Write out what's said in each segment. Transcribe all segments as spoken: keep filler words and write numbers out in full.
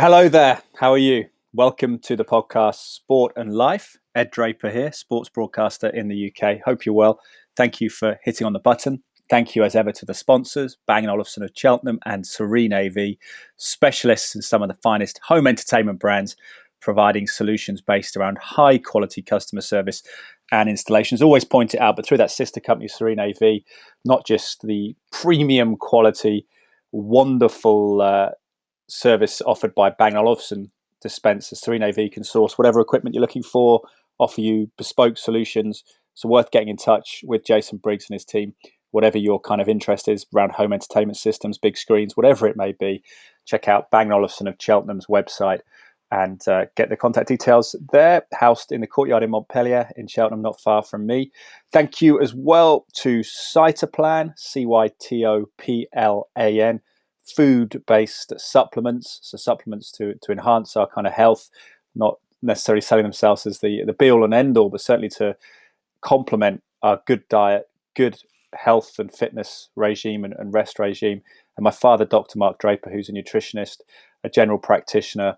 Hello there, how are you? Welcome to the podcast Sport and Life. Ed Draper here, sports broadcaster in the U K. Hope you're well. Thank you for hitting on the button. Thank you as ever to the sponsors, Bang and Olufsen of Cheltenham and Serene A V, specialists in some of the finest home entertainment brands, providing solutions based around high quality customer service and installations. Always point it out, but through that sister company, Serene A V, not just the premium quality, wonderful uh, service offered by Bang and Olufsen dispensers. Serene A V can source whatever equipment you're looking for, offer you bespoke solutions. So worth getting in touch with Jason Briggs and his team, whatever your kind of interest is around home entertainment systems, big screens, whatever it may be. Check out Bang and Olufsen of Cheltenham's website and uh, get the contact details there, housed in the courtyard in Montpellier in Cheltenham, not far from me. Thank you as well to Cytoplan, C Y T O P L A N, food-based supplements, so supplements to, to enhance our kind of health, not necessarily selling themselves as the, the be-all and end-all, but certainly to complement our good diet, good health and fitness regime and, and rest regime. And my father, Doctor Mark Draper, who's a nutritionist, a general practitioner,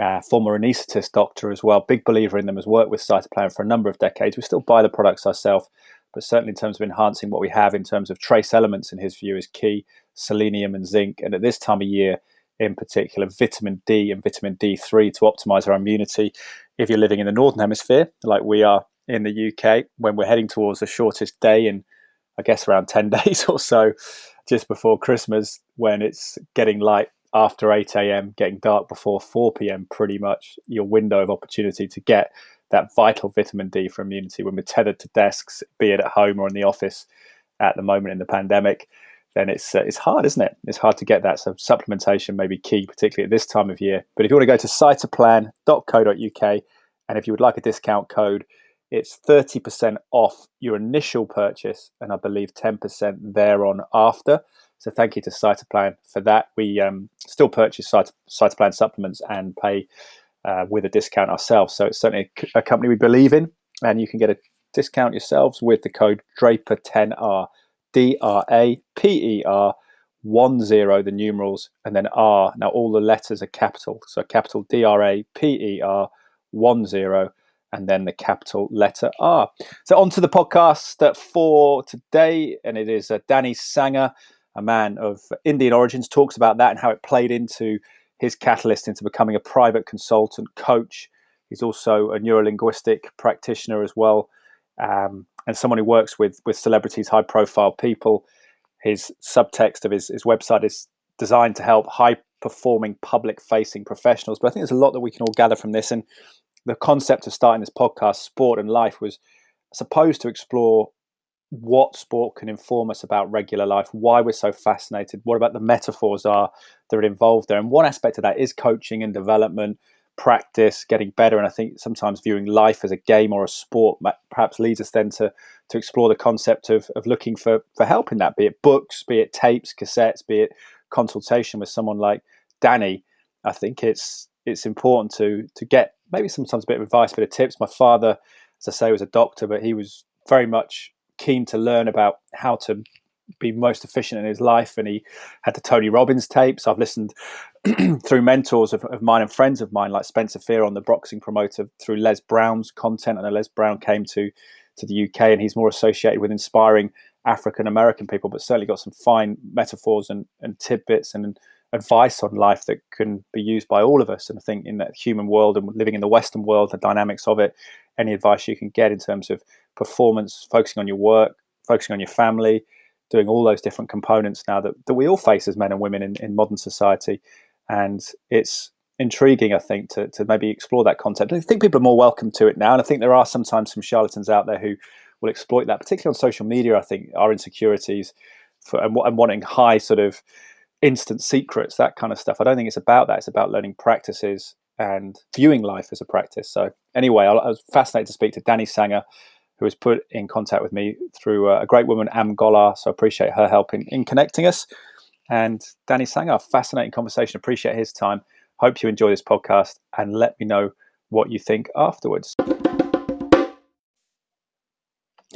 Uh, former anaesthetist doctor as well, big believer in them, has worked with Cytoplan for a number of decades. We still buy the products ourselves, but certainly in terms of enhancing what we have in terms of trace elements, in his view, is key, selenium and zinc, and at this time of year in particular, vitamin D and vitamin D three to optimize our immunity. If you're living in the Northern Hemisphere, like we are in the U K, when we're heading towards the shortest day in, I guess, around ten days or so, just before Christmas, when it's getting light after eight a.m, getting dark before four p.m, pretty much your window of opportunity to get that vital vitamin D for immunity. When we're tethered to desks, be it at home or in the office at the moment in the pandemic, then it's uh, it's hard, isn't it? It's hard to get that. So supplementation may be key, particularly at this time of year. But if you want to go to cytoplan dot co dot uk, and if you would like a discount code, it's thirty percent off your initial purchase, and I believe ten percent thereon after. So thank you to Cytoplan for that. We um, still purchase Cyt- Cytoplan supplements and pay uh, with a discount ourselves. So it's certainly a, c- a company we believe in, and you can get a discount yourselves with the code Draper ten R, D R A P E R, one zero, the numerals, and then R. Now all the letters are capital, so capital D R A P E R, one zero, and then the capital letter R. So on to the podcast for today, and it is uh, Danny Sanger, a man of Indian origins, talks about that and how it played into his catalyst into becoming a private consultant coach. He's also a neurolinguistic practitioner as well, um, and someone who works with with celebrities, high-profile people. His subtext of his, his website is designed to help high-performing, public-facing professionals. But I think there's a lot that we can all gather from this. And the concept of starting this podcast, Sport and Life, was supposed to explore what sport can inform us about regular life, why we're so fascinated, what about the metaphors are that are involved there. And one aspect of that is coaching and development, practice, getting better. And I think sometimes viewing life as a game or a sport perhaps leads us then to to explore the concept of, of looking for, for help in that, be it books, be it tapes, cassettes, be it consultation with someone like Danny. I think it's it's important to to get maybe sometimes a bit of advice, a bit of tips. My father, as I say, was a doctor, but he was very much keen to learn about how to be most efficient in his life, and he had the Tony Robbins tapes. I've listened through mentors of, of mine and friends of mine like Spencer Fearon, the boxing promoter, through Les Brown's content. I know Les Brown came to to the U K, and he's more associated with inspiring African American people, but certainly got some fine metaphors and, and tidbits and advice on life that can be used by all of us. And I think in that human world and living in the Western world, the dynamics of it, any advice you can get in terms of performance, focusing on your work, focusing on your family, doing all those different components now that, that we all face as men and women in, in modern society. And it's intriguing, I think, to, to maybe explore that concept. I think people are more welcome to it now. And I think there are sometimes some charlatans out there who will exploit that, particularly on social media. I think our insecurities for, and, and wanting high sort of instant secrets, that kind of stuff. I don't think it's about that. It's about learning practices and viewing life as a practice. So anyway, I was fascinated to speak to Danny Sanger, who was put in contact with me through a great woman, Am Golar. So I appreciate her help in, in connecting us. And Danny Sanger, fascinating conversation. Appreciate his time. Hope you enjoy this podcast, and let me know what you think afterwards.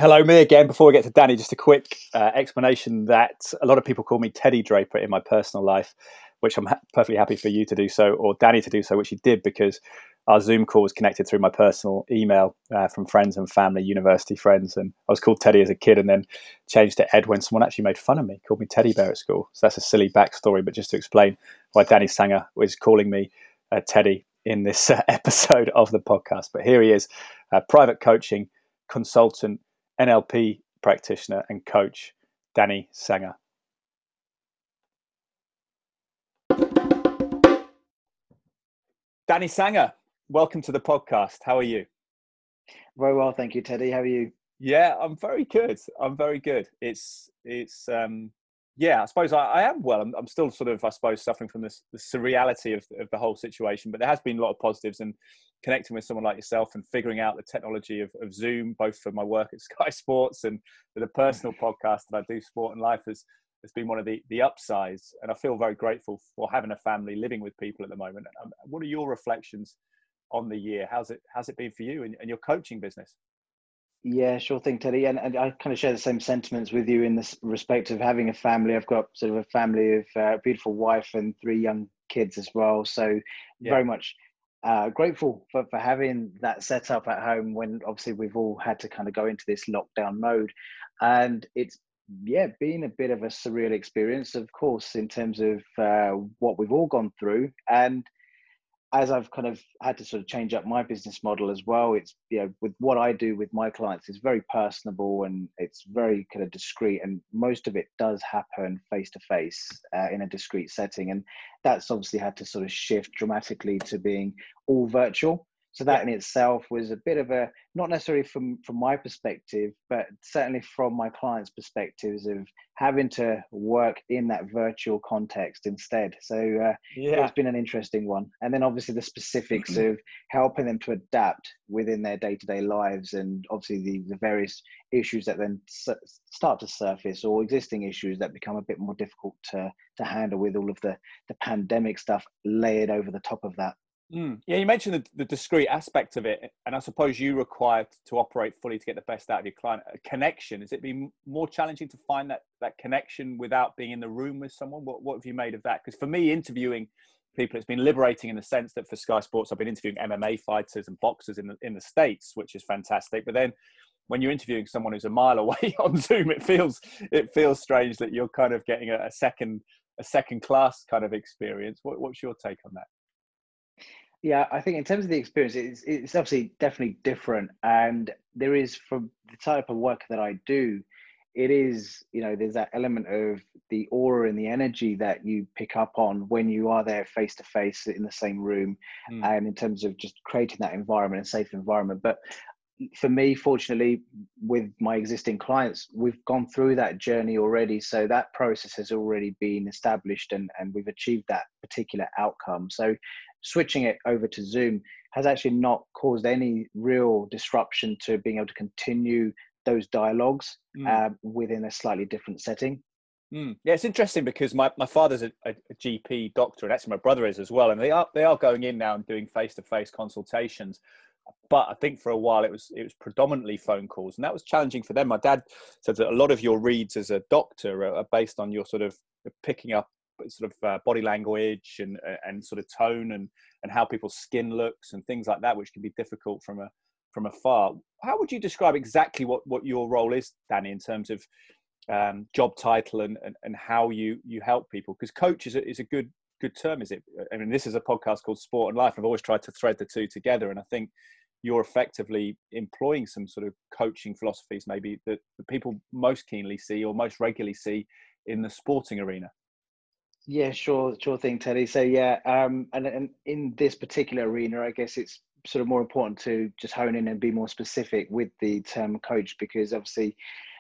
Hello, me again. Before we get to Danny, just a quick uh, explanation that a lot of people call me Teddy Draper in my personal life, which I'm ha- perfectly happy for you to do so, or Danny to do so, which he did, because our Zoom call was connected through my personal email uh, from friends and family, university friends. And I was called Teddy as a kid and then changed to Ed when someone actually made fun of me, called me Teddy Bear at school. So that's a silly backstory, but just to explain why Danny Sanger was calling me uh, Teddy in this uh, episode of the podcast. But here he is, uh, private coaching consultant, N L P practitioner and coach, Danny Sanger. Danny Sanger, welcome to the podcast. How are you? Very well, thank you, Teddy. How are you? Yeah, I'm very good. I'm very good. It's, it's, um, yeah, I suppose I, I am well. I'm, I'm still sort of, I suppose, suffering from this, the surreality of, of the whole situation, but there has been a lot of positives, and connecting with someone like yourself and figuring out the technology of, of Zoom, both for my work at Sky Sports and for the personal podcast that I do, Sport and Life, has, has been one of the, the upsides. And I feel very grateful for having a family, living with people at the moment. Um, what are your reflections on the year? How's it, how's it been for you and, and your coaching business? Yeah, sure thing, Teddy. And, and I kind of share the same sentiments with you in this respect of having a family. I've got sort of a family of uh, a beautiful wife and three young kids as well. So yeah. very much Uh, grateful for, for having that set up at home when obviously we've all had to kind of go into this lockdown mode. And it's, yeah, been a bit of a surreal experience, of course, in terms of uh, what we've all gone through. And as I've kind of had to sort of change up my business model as well, it's, you know, with what I do with my clients is very personable and it's very kind of discreet, and most of it does happen face to face in a discreet setting. And that's obviously had to sort of shift dramatically to being all virtual. So that in itself was a bit of a, not necessarily from, from my perspective, but certainly from my clients' perspectives of having to work in that virtual context instead. So uh, yeah. it's been an interesting one. And then obviously the specifics mm-hmm. of helping them to adapt within their day-to-day lives, and obviously the, the various issues that then su- start to surface, or existing issues that become a bit more difficult to, to handle with all of the, the pandemic stuff layered over the top of that. Mm. Yeah, you mentioned the, the discrete aspect of it, and I suppose you require to operate fully to get the best out of your client. A connection, has it been more challenging to find that that connection without being in the room with someone? What what have you made of that? Because for me, interviewing people, it's been liberating in the sense that for Sky Sports, I've been interviewing M M A fighters and boxers in the, in the States, which is fantastic. But then when you're interviewing someone who's a mile away on Zoom, it feels it feels strange that you're kind of getting a, a second a second class kind of experience. What, what's your take on that? Yeah, I think in terms of the experience, it's, it's obviously definitely different. And there is, for the type of work that I do, it is, you know, there's that element of the aura and the energy that you pick up on when you are there face to face in the same room. Mm. And in terms of just creating that environment, a safe environment. But for me, fortunately, with my existing clients, we've gone through that journey already. So that process has already been established, and, and we've achieved that particular outcome. So switching it over to Zoom has actually not caused any real disruption to being able to continue those dialogues mm. uh, within a slightly different setting. Mm. Yeah, it's interesting because my, my father's a, a G P doctor, and actually my brother is as well, and they are they are going in now and doing face-to-face consultations. But I think for a while it was it was predominantly phone calls, and that was challenging for them. My dad said that a lot of your reads as a doctor are based on your sort of picking up sort of uh, body language and and sort of tone and and how people's skin looks and things like that, which can be difficult from a from afar. How would you describe exactly what what your role is, Danny, in terms of um, job title and, and and how you you help people? Because coach is a, is a good good term, is it? I mean, this is a podcast called Sport and Life, and I've always tried to thread the two together, and I think you're effectively employing some sort of coaching philosophies maybe that the people most keenly see or most regularly see in the sporting arena. Yeah, sure, sure thing, Teddy. So yeah, um, and, and in this particular arena, I guess it's sort of more important to just hone in and be more specific with the term coach, because obviously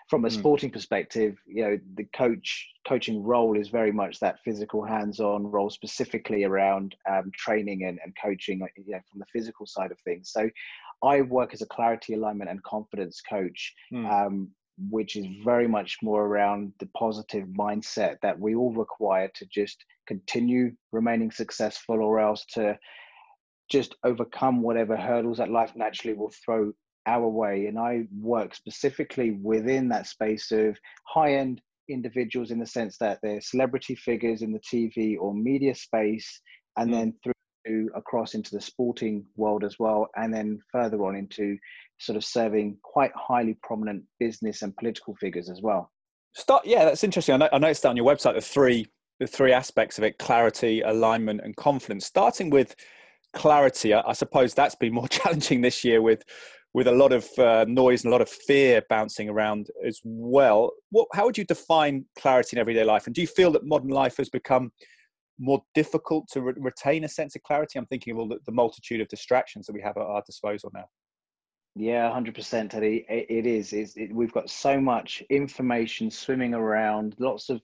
from a sporting mm. perspective, you know, the coach coaching role is very much that physical hands-on role, specifically around um, training and, and coaching, you know, from the physical side of things. So I work as a clarity, alignment and confidence coach, mm. um, which is very much more around the positive mindset that we all require to just continue remaining successful, or else to just overcome whatever hurdles that life naturally will throw our way. And I work specifically within that space of high-end individuals in the sense that they're celebrity figures in the T V or media space, and mm. then through to across into the sporting world as well, and then further on into sort of serving quite highly prominent business and political figures as well. Start, yeah, that's interesting. I, know, I noticed that on your website, the three, the three aspects of it: clarity, alignment, and confidence. Starting with clarity, I, I suppose that's been more challenging this year with with a lot of uh, noise and a lot of fear bouncing around as well. What, how would you define clarity in everyday life? And do you feel that modern life has become more difficult to re retain a sense of clarity? I'm thinking of all the, the multitude of distractions that we have at our disposal now. Yeah, one hundred percent, Teddy. It is. It's, it, we've got so much information swimming around, lots of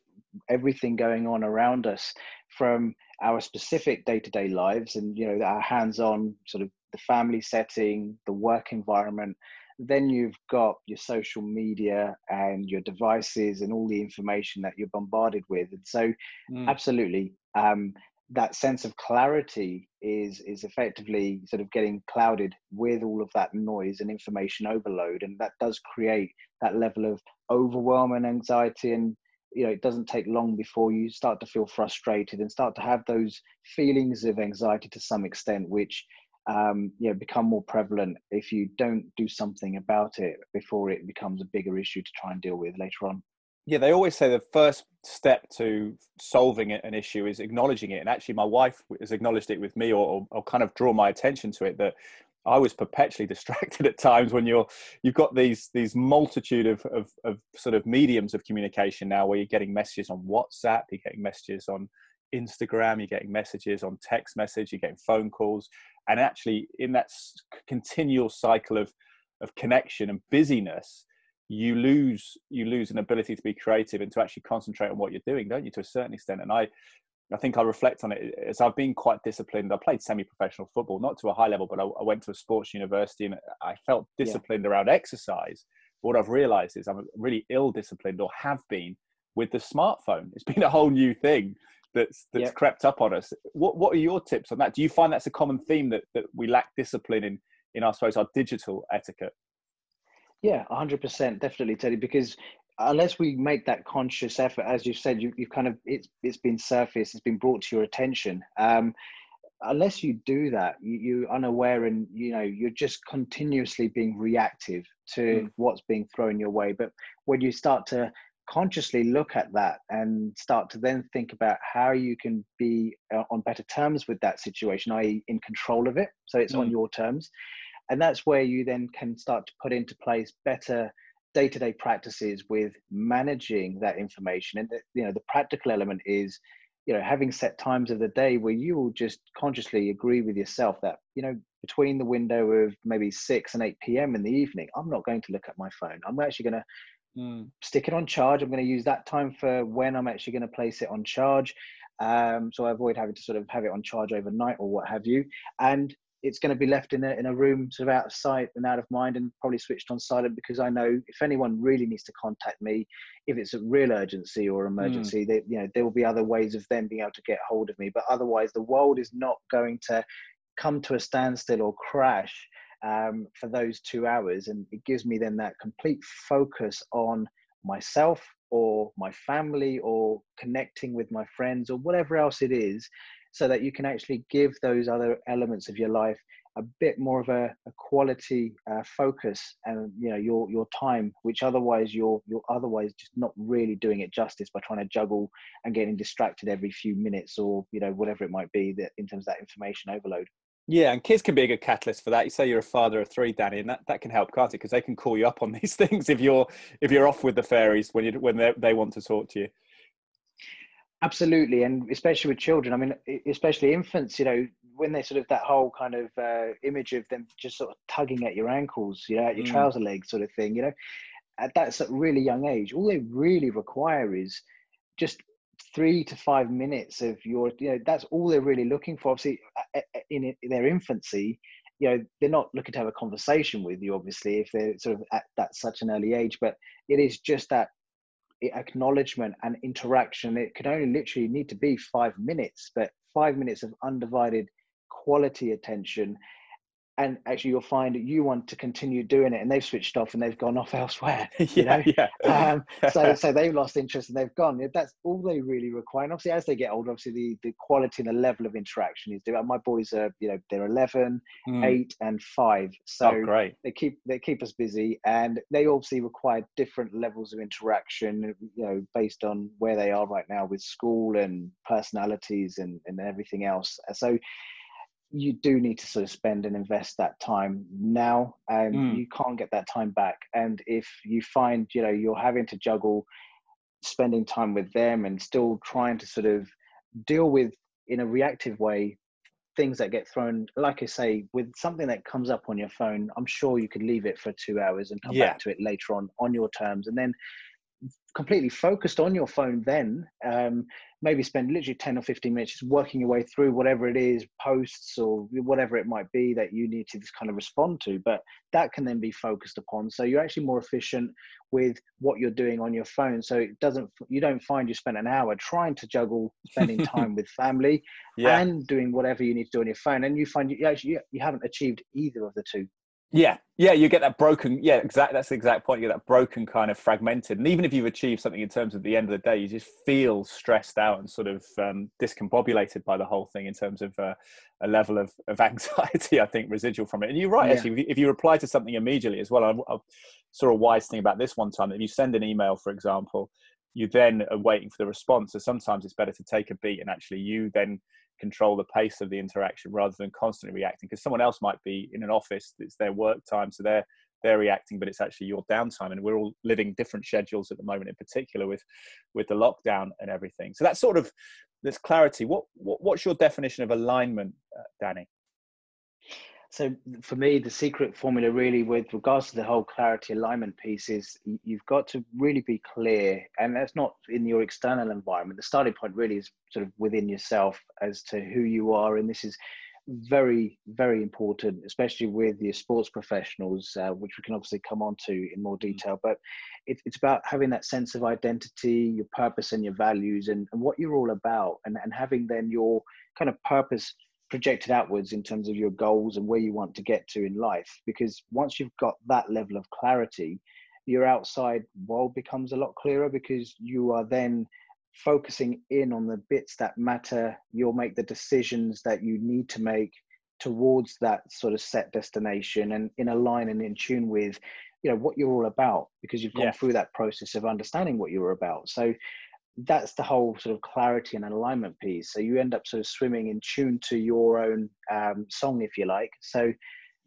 everything going on around us, from our specific day-to-day lives and, you know, our hands-on sort of the family setting, the work environment. Then you've got your social media and your devices and all the information that you're bombarded with. And so, mm. absolutely, um, that sense of clarity is is effectively sort of getting clouded with all of that noise and information overload, and that does create that level of overwhelm and anxiety. And you know, it doesn't take long before you start to feel frustrated and start to have those feelings of anxiety to some extent, which um you know, become more prevalent if you don't do something about it before it becomes a bigger issue to try and deal with later on. Yeah, they always say the first step to solving an issue is acknowledging it. And actually my wife has acknowledged it with me, or, or kind of draw my attention to it, that I was perpetually distracted at times when you're, you've got these, these multitude of, of, of sort of mediums of communication now, where you're getting messages on WhatsApp, you're getting messages on Instagram, you're getting messages on text message, you're getting phone calls. And actually in that continual cycle of, of connection and busyness, you lose you lose an ability to be creative and to actually concentrate on what you're doing, don't you, to a certain extent? And I I think I reflect on it as I've been quite disciplined. I played semi-professional football, not to a high level, but I, I went to a sports university and I felt disciplined yeah. around exercise. But what I've realized is I'm really ill-disciplined, or have been, with the smartphone. It's been a whole new thing that's that's yeah. crept up on us. What what are your tips on that? Do you find that's a common theme, that, that we lack discipline in, in I suppose, our digital etiquette? Yeah, one hundred percent, definitely, Teddy, because unless we make that conscious effort, as you've said, you, you've kind of, it's, it's been surfaced, it's been brought to your attention. Um, unless you do that, you, you're unaware, and, you know, you're just continuously being reactive to mm. what's being thrown your way. But when you start to consciously look at that and start to then think about how you can be on better terms with that situation, that is in control of it, so it's mm. on your terms. And that's where you then can start to put into place better day-to-day practices with managing that information. And the, you know, the practical element is, you know, having set times of the day where you will just consciously agree with yourself that, you know, between the window of maybe six and eight P M in the evening, I'm not going to look at my phone. I'm actually going to mm. stick it on charge. I'm going to use that time for when I'm actually going to place it on charge. Um, so I avoid having to sort of have it on charge overnight or what have you. And it's going to be left in a, in a room sort of out of sight and out of mind, and probably switched on silent, because I know if anyone really needs to contact me, if it's a real urgency or emergency, mm. they, you know, there will be other ways of them being able to get hold of me. But otherwise, the world is not going to come to a standstill or crash um, for those two hours. And it gives me then that complete focus on myself or my family or connecting with my friends or whatever else it is, so that you can actually give those other elements of your life a bit more of a, a quality uh, focus, and you know, your your time, which otherwise you're you're otherwise just not really doing it justice by trying to juggle and getting distracted every few minutes, or you know, whatever it might be, that in terms of that information overload. Yeah, and kids can be a good catalyst for that. You say you're a father of three, Danny, and that, that can help, can't it? Because they can call you up on these things if you're if you're off with the fairies when you when they they want to talk to you. Absolutely, and especially with children. I mean, especially infants, you know, when they sort of that whole kind of uh, image of them just sort of tugging at your ankles, you know, at your mm. trouser leg sort of thing, you know, at that sort of really young age, all they really require is just three to five minutes of your, you know, that's all they're really looking for. Obviously, in their infancy, you know, they're not looking to have a conversation with you, obviously, if they're sort of at that such an early age, but it is just that acknowledgement and interaction. It could only literally need to be five minutes, but five minutes of undivided quality attention and actually you'll find that you want to continue doing it, and they've switched off and they've gone off elsewhere. You yeah, know? Yeah. Um, so, so they've lost interest and they've gone. That's all they really require. And obviously, as they get older, obviously the, the quality and the level of interaction is different. My boys are, you know, they're eleven, mm. eight, and five. So oh, great. they keep they keep us busy, and they obviously require different levels of interaction, you know, based on where they are right now with school and personalities and and everything else. So you do need to sort of spend and invest that time now, and mm. you can't get that time back. And if you find, you know, you're having to juggle spending time with them and still trying to sort of deal with, in a reactive way, things that get thrown, like I say, with something that comes up on your phone, I'm sure you could leave it for two hours and come yeah. back to it later on, on your terms. And then completely focused on your phone then, um, maybe spend literally ten or fifteen minutes just working your way through whatever it is, posts or whatever it might be that you need to just kind of respond to. But that can then be focused upon. So you're actually more efficient with what you're doing on your phone. So it doesn't, you don't find you spend an hour trying to juggle spending time with family yeah. and doing whatever you need to do on your phone. And you find you actually, you haven't achieved either of the two. Yeah. Yeah. You get that broken. Yeah, exactly. That's the exact point. You get that broken, kind of fragmented. And even if you've achieved something in terms of the end of the day, you just feel stressed out and sort of um, discombobulated by the whole thing in terms of uh, a level of, of anxiety, I think, residual from it. And you're right. Yeah. Actually, if you reply to something immediately as well, I, I saw a wise thing about this one time. If you send an email, for example, you then are waiting for the response. So sometimes it's better to take a beat and actually you then control the pace of the interaction rather than constantly reacting, because someone else might be in an office, it's their work time, so they're they're reacting, but it's actually your downtime. And we're all living different schedules at the moment, in particular with with the lockdown and everything. So that's sort of this clarity. What, what what's your definition of alignment, uh, Danny? So for me, the secret formula really with regards to the whole clarity alignment piece is you've got to really be clear, and that's not in your external environment. The starting point really is sort of within yourself as to who you are. And this is very, very important, especially with your sports professionals, uh, which we can obviously come on to in more detail. But it, it's about having that sense of identity, your purpose and your values, and, and what you're all about, and, and having then your kind of purpose projected outwards in terms of your goals and where you want to get to in life. Because once you've got that level of clarity, your outside world becomes a lot clearer, because you are then focusing in on the bits that matter. You'll make the decisions that you need to make towards that sort of set destination, and in align and in tune with, you know, what you're all about, because you've gone yeah. through that process of understanding what you're about. So that's the whole sort of clarity and alignment piece. So you end up sort of swimming in tune to your own um, song, if you like. So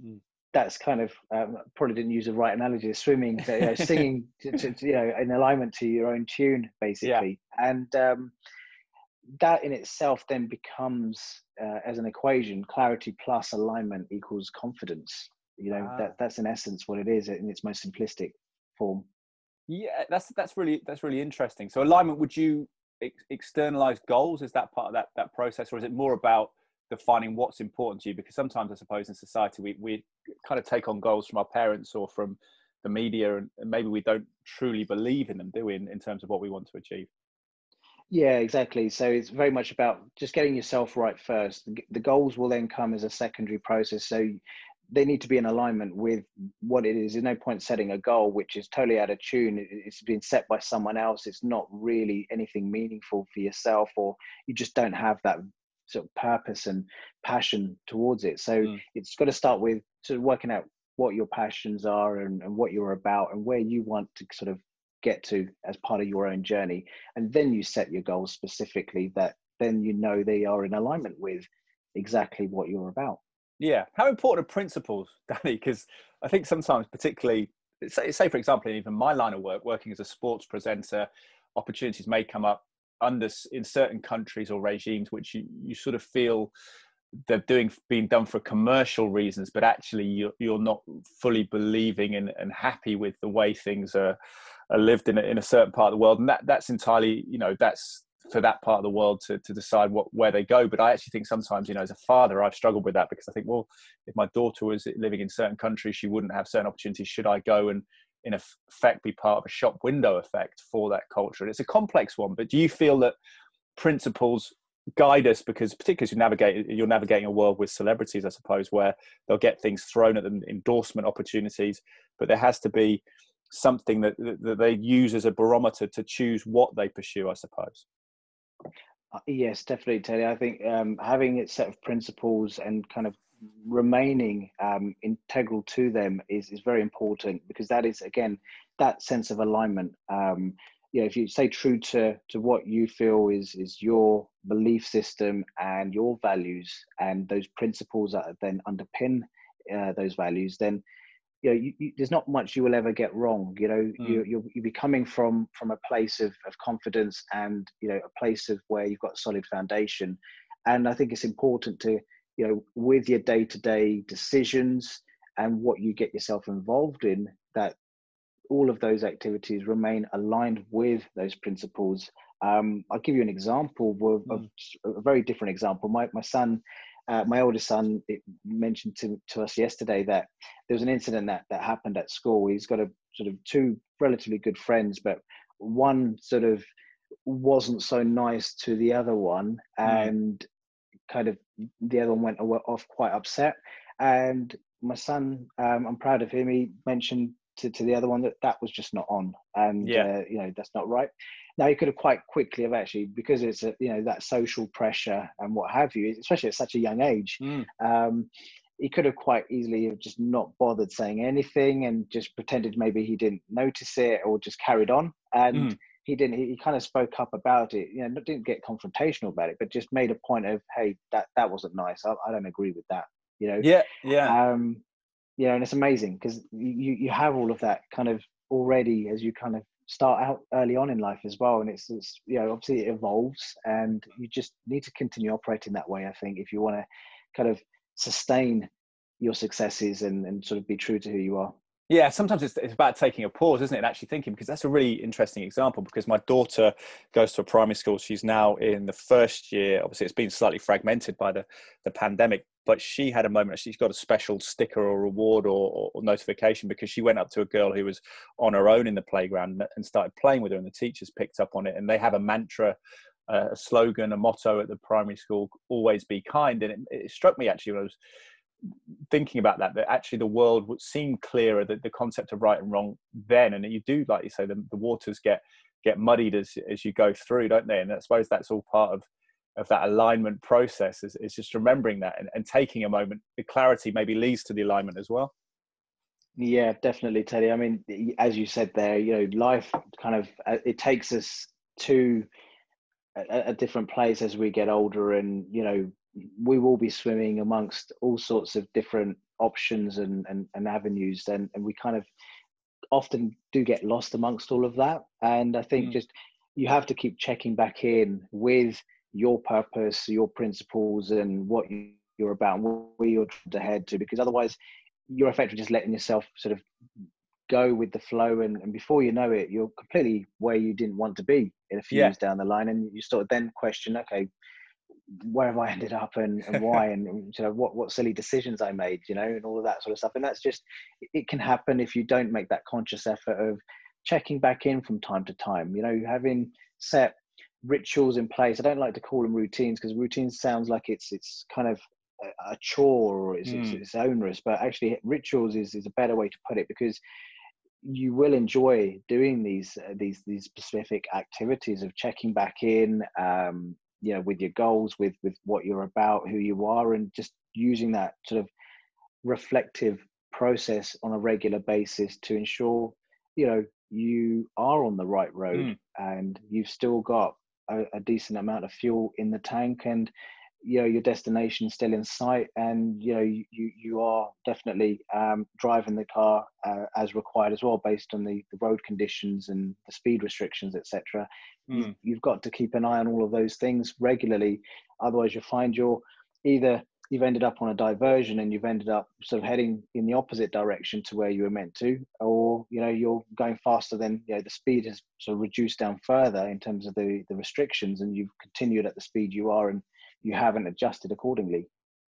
mm. that's kind of, um, probably didn't use the right analogy, swimming, you know, singing, to, to, you know, in alignment to your own tune, basically. Yeah. And um, that in itself then becomes, uh, as an equation, clarity plus alignment equals confidence. You know, wow. that, that's in essence what it is in its most simplistic form. Yeah, that's that's really that's really interesting. So alignment, would you ex- externalize goals? Is that part of that that process, or is it more about defining what's important to you? Because sometimes, I suppose, in society, we we kind of take on goals from our parents or from the media, and maybe we don't truly believe in them, do we, in, in terms of what we want to achieve? Yeah, exactly. So it's very much about just getting yourself right first. The, the goals will then come as a secondary process. So they need to be in alignment with what it is. There's no point setting a goal which is totally out of tune. It's been set by someone else. It's not really anything meaningful for yourself, or you just don't have that sort of purpose and passion towards it. So mm. it's got to start with sort of working out what your passions are and, and what you're about and where you want to sort of get to as part of your own journey. And then you set your goals specifically that then you know they are in alignment with exactly what you're about. Yeah. How important are principles, Danny? Because I think sometimes, particularly, say, say for example, even my line of work, working as a sports presenter, opportunities may come up under in certain countries or regimes, which you, you sort of feel they're doing being done for commercial reasons, but actually you're, you're not fully believing and, and happy with the way things are, are lived in a, in a certain part of the world. And that, that's entirely, you know, that's for that part of the world to, to decide what where they go. But I actually think sometimes, you know, as a father, I've struggled with that, because I think, well, if my daughter was living in certain countries, she wouldn't have certain opportunities. Should I go and, in effect, be part of a shop window effect for that culture? And it's a complex one, but do you feel that principles guide us, because particularly as you navigate, you're navigating a world with celebrities, I suppose, where they'll get things thrown at them, endorsement opportunities, but there has to be something that, that they use as a barometer to choose what they pursue, I suppose. Yes, definitely, Teddy. I think um, having a set of principles and kind of remaining um, integral to them is, is very important, because that is, again, that sense of alignment. Um, you know, if you stay true to, to what you feel is, is your belief system and your values, and those principles that then underpin uh, those values, then you know, you, you, there's not much you will ever get wrong. You know, mm. you, you'll, you'll be coming from from a place of, of confidence, and you know, a place of where you've got a solid foundation. And I think it's important to, you know, with your day-to-day decisions and what you get yourself involved in, that all of those activities remain aligned with those principles. Um, I'll give you an example of, mm. of a very different example. My my son, uh, my oldest son, it mentioned to, to us yesterday that there was an incident that, that happened at school. He's got a sort of two relatively good friends, but one sort of wasn't so nice to the other one, mm. and kind of the other one went off quite upset. And my son, um, I'm proud of him, he mentioned To, to the other one that that was just not on, and yeah. uh, you know, that's not right. Now, you could have quite quickly have actually, because it's a, you know, that social pressure and what have you, especially at such a young age, mm. um, he could have quite easily have just not bothered saying anything and just pretended maybe he didn't notice it, or just carried on. And mm. he didn't. He, he kind of spoke up about it. You know, didn't get confrontational about it, but just made a point of, hey, that that wasn't nice. I, I don't agree with that. You know. Yeah. Yeah. Um, Yeah, and it's amazing, because you, you have all of that kind of already as you kind of start out early on in life as well. And it's, it's, you know, obviously it evolves, and you just need to continue operating that way, I think, if you want to kind of sustain your successes and, and sort of be true to who you are. Yeah, sometimes it's, it's about taking a pause, isn't it, and actually thinking, because that's a really interesting example, because my daughter goes to a primary school. She's now in the first year. Obviously, it's been slightly fragmented by the, the pandemic, but she had a moment. She's got a special sticker or reward or, or notification, because she went up to a girl who was on her own in the playground and started playing with her, and the teachers picked up on it. And they have a mantra, a slogan, a motto at the primary school, always be kind. And it, it struck me, actually, when I was thinking about that, that actually the world would seem clearer, that the concept of right and wrong then, and you do, like you say, the, the waters get get muddied as as you go through, don't they? And I suppose that's all part of of that alignment process, is, is just remembering that and, and taking a moment. The clarity maybe leads to the alignment as well. Yeah, definitely, Teddy. I mean, as you said there, you know, life kind of, it takes us to a, a different place as we get older, and you know, we will be swimming amongst all sorts of different options and, and, and avenues, and, and we kind of often do get lost amongst all of that. And I think mm. just, you have to keep checking back in with your purpose, your principles, and what you're about, and where you're trying to head to, because otherwise you're effectively just letting yourself sort of go with the flow, and, and before you know it, you're completely where you didn't want to be in a few yeah. years down the line, and you sort of then question, okay, where have I ended up, and, and why, and you know, what, what silly decisions I made, you know, and all of that sort of stuff. And that's just, it can happen if you don't make that conscious effort of checking back in from time to time, you know, having set rituals in place. I don't like to call them routines, because routines sounds like it's, it's kind of a, a chore, or it's, mm. it's, it's onerous, but actually rituals is, is a better way to put it, because you will enjoy doing these, uh, these, these specific activities of checking back in, um, you know, with your goals, with with what you're about, who you are, and just using that sort of reflective process on a regular basis to ensure, you know, you are on the right road mm. and you've still got a, a decent amount of fuel in the tank, and you know, your destination is still in sight, and you know, you you are definitely um driving the car uh, as required as well, based on the, the road conditions and the speed restrictions, etc. mm. you, you've got to keep an eye on all of those things regularly, otherwise you'll find you're either you've ended up on a diversion and you've ended up sort of heading in the opposite direction to where you were meant to, or you know, you're going faster than, you know, the speed has sort of reduced down further in terms of the the restrictions, and you've continued at the speed you are, and you haven't adjusted accordingly.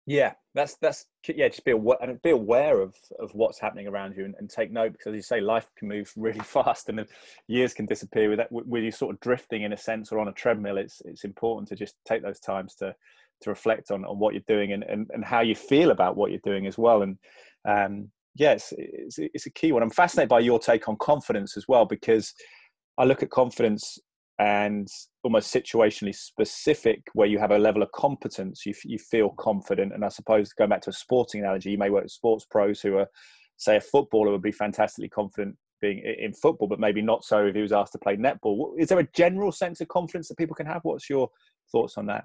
Yeah, that's that's yeah. Just be aware and be aware of of what's happening around you, and, and take note, because as you say, life can move really fast, and years can disappear with that. With you sort of drifting in a sense, or on a treadmill, it's it's important to just take those times to to reflect on on what you're doing, and and, and how you feel about what you're doing as well. And um, yeah, it's, it's it's a key one. I'm fascinated by your take on confidence as well, because I look at confidence and almost situationally specific, where you have a level of competence, you, you feel confident. And I suppose going back to a sporting analogy, you may work with sports pros who are, say, a footballer would be fantastically confident being in football, but maybe not so if he was asked to play netball. Is there a general sense of confidence that people can have? What's your thoughts on that?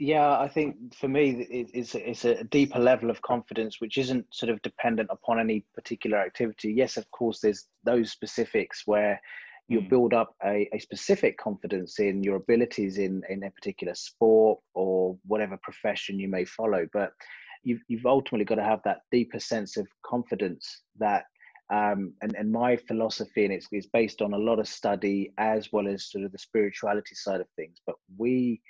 Yeah, I think for me, it's, it's a deeper level of confidence, which isn't sort of dependent upon any particular activity. Yes, of course, there's those specifics where you build up a, a specific confidence in your abilities in, in a particular sport or whatever profession you may follow. But you've, you've ultimately got to have that deeper sense of confidence that, um, and, and my philosophy, and it's, it's based on a lot of study as well as sort of the spirituality side of things. But we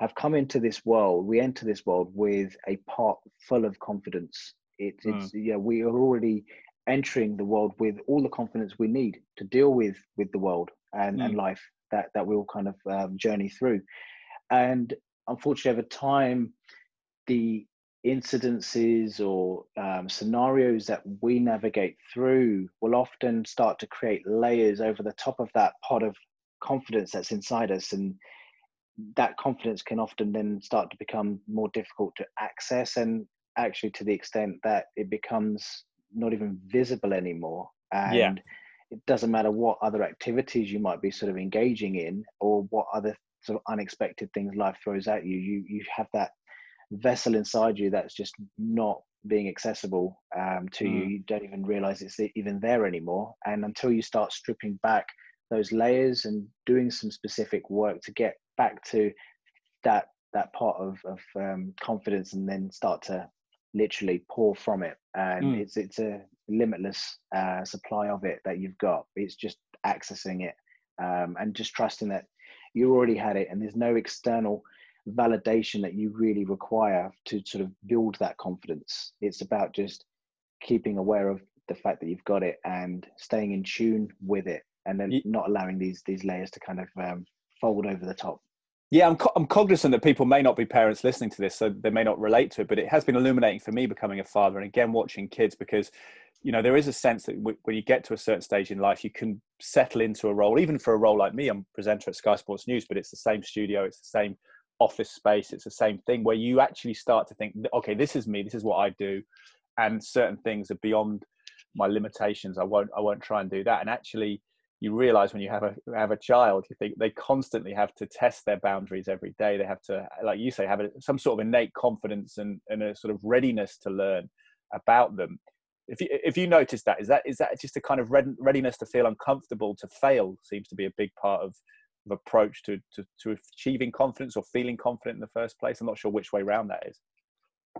have come into this world, we enter this world with a pot full of confidence. It, it's, mm. you know, we are already entering the world with all the confidence we need to deal with with the world and, mm. and life that that we all kind of um, journey through. And unfortunately, over time, the incidences or um, scenarios that we navigate through will often start to create layers over the top of that pot of confidence that's inside us, and that confidence can often then start to become more difficult to access, and actually to the extent that it becomes not even visible anymore. And yeah. it doesn't matter what other activities you might be sort of engaging in or what other sort of unexpected things life throws at you. You you have that vessel inside you that's just not being accessible um, to mm. you. You don't even realize it's even there anymore. And until you start stripping back those layers and doing some specific work to get back to that that part of, of um, confidence, and then start to literally pour from it, and mm. it's it's a limitless uh supply of it that you've got. It's just accessing it um and just trusting that you already had it, and there's no external validation that you really require to sort of build that confidence. It's about just keeping aware of the fact that you've got it and staying in tune with it, and then yeah. not allowing these these layers to kind of um, fold over the top. Yeah, I'm, co I'm cognizant that people may not be parents listening to this, so they may not relate to it, but it has been illuminating for me becoming a father, and again, watching kids, because, you know, there is a sense that w when you get to a certain stage in life, you can settle into a role. Even for a role like me, I'm a presenter at Sky Sports News, but it's the same studio, it's the same office space, it's the same thing, where you actually start to think, okay, this is me, this is what I do, and certain things are beyond my limitations. I won't, I won't try and do that. And actually, you realize when you have a have a child, you think they constantly have to test their boundaries every day. They have to, like you say, have a, some sort of innate confidence and, and a sort of readiness to learn about them. If you, if you notice that, is that is that just a kind of readiness to feel uncomfortable, to fail, seems to be a big part of the approach to, to, to achieving confidence or feeling confident in the first place? I'm not sure which way round that is.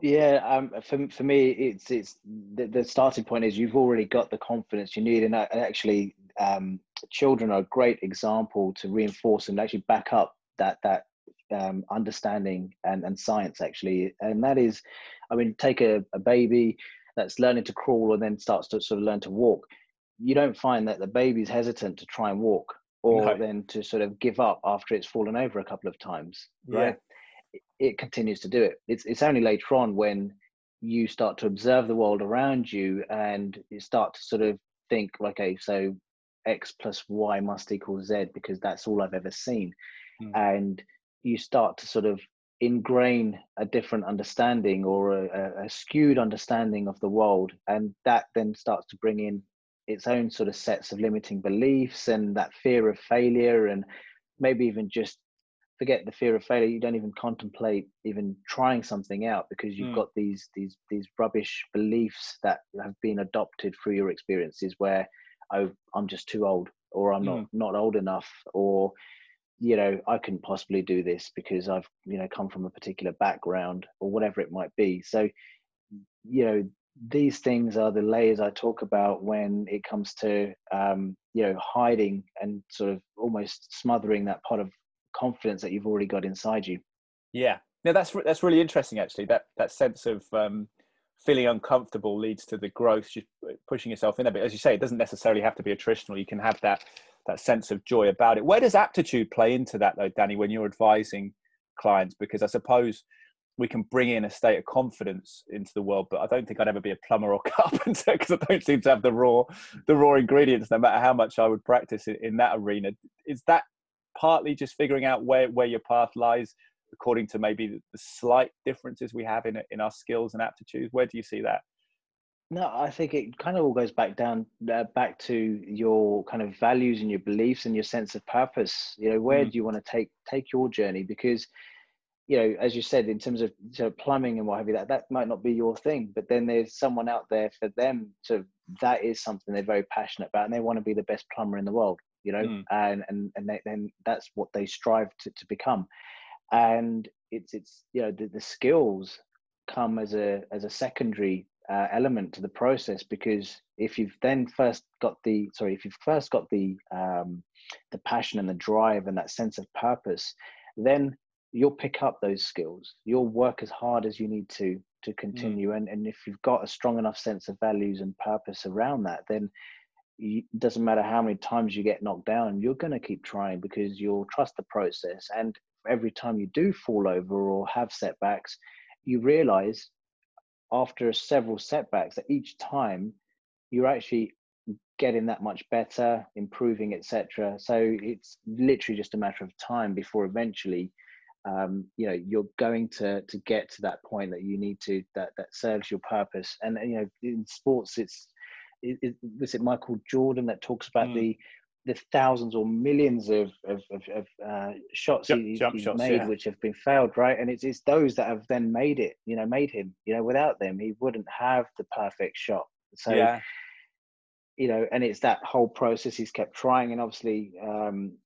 Yeah, um, for for me, it's it's the, the starting point is you've already got the confidence you need, and actually, um, children are a great example to reinforce and actually back up that that um, understanding and and science actually, and that is, I mean, take a, a baby that's learning to crawl and then starts to sort of learn to walk. You don't find that the baby's hesitant to try and walk, or no. then to sort of give up after it's fallen over a couple of times, right? Yeah. It continues to do it. It's, it's only later on when you start to observe the world around you and you start to sort of think, okay, so X plus Y must equal Z because that's all I've ever seen. Mm. And you start to sort of ingrain a different understanding or a, a skewed understanding of the world. And that then starts to bring in its own sort of sets of limiting beliefs and that fear of failure, and maybe even just forget the fear of failure. You don't even contemplate even trying something out because you've mm. got these these these rubbish beliefs that have been adopted through your experiences where, oh, I'm just too old, or I'm mm. not not old enough, or, you know, I couldn't possibly do this because I've, you know, come from a particular background, or whatever it might be. So, you know, these things are the layers I talk about when it comes to um you know, hiding and sort of almost smothering that pot of confidence that you've already got inside you. Yeah, Now that's that's really interesting, actually. That that sense of um, feeling uncomfortable leads to the growth, just pushing yourself in a bit. As you say, it doesn't necessarily have to be attritional. You can have that that sense of joy about it. Where does aptitude play into that, though, Danny, when you're advising clients? Because I suppose we can bring in a state of confidence into the world, but I don't think I'd ever be a plumber or carpenter, because I don't seem to have the raw, the raw ingredients, no matter how much I would practice in, in that arena. Is that partly just figuring out where, where your path lies according to maybe the, the slight differences we have in, in our skills and aptitudes? Where do you see that? No, I think it kind of all goes back down, uh, back to your kind of values and your beliefs and your sense of purpose. You know, where mm. do you want to take, take your journey? Because, you know, as you said, in terms of sort of plumbing and what have you, that, that might not be your thing, but then there's someone out there for them to, that is something they're very passionate about, and they want to be the best plumber in the world, you know, mm. and, and, and they, then that's what they strive to, to become. And it's, it's, you know, the, the skills come as a, as a secondary uh, element to the process, because if you've then first got the, sorry, if you've first got the, um, the passion and the drive and that sense of purpose, then you'll pick up those skills. You'll work as hard as you need to to continue. Mm. And, and if you've got a strong enough sense of values and purpose around that, then it doesn't matter how many times you get knocked down, you're going to keep trying, because you'll trust the process. And every time you do fall over or have setbacks, you realize after several setbacks that each time you're actually getting that much better, improving, et cetera. So it's literally just a matter of time before eventually Um, you know, you're going to to get to that point that you need to, that that serves your purpose. And, you know, in sports, it's, it, it, was it Michael Jordan that talks about mm. the the thousands or millions of of, of, of uh, shots yep, he, he's shots, made, yeah. which have been failed, right? And it's it's those that have then made it, you know, made him. You know, without them, he wouldn't have the perfect shot. So. Yeah. You know, and it's that whole process. He's kept trying, and obviously. Um,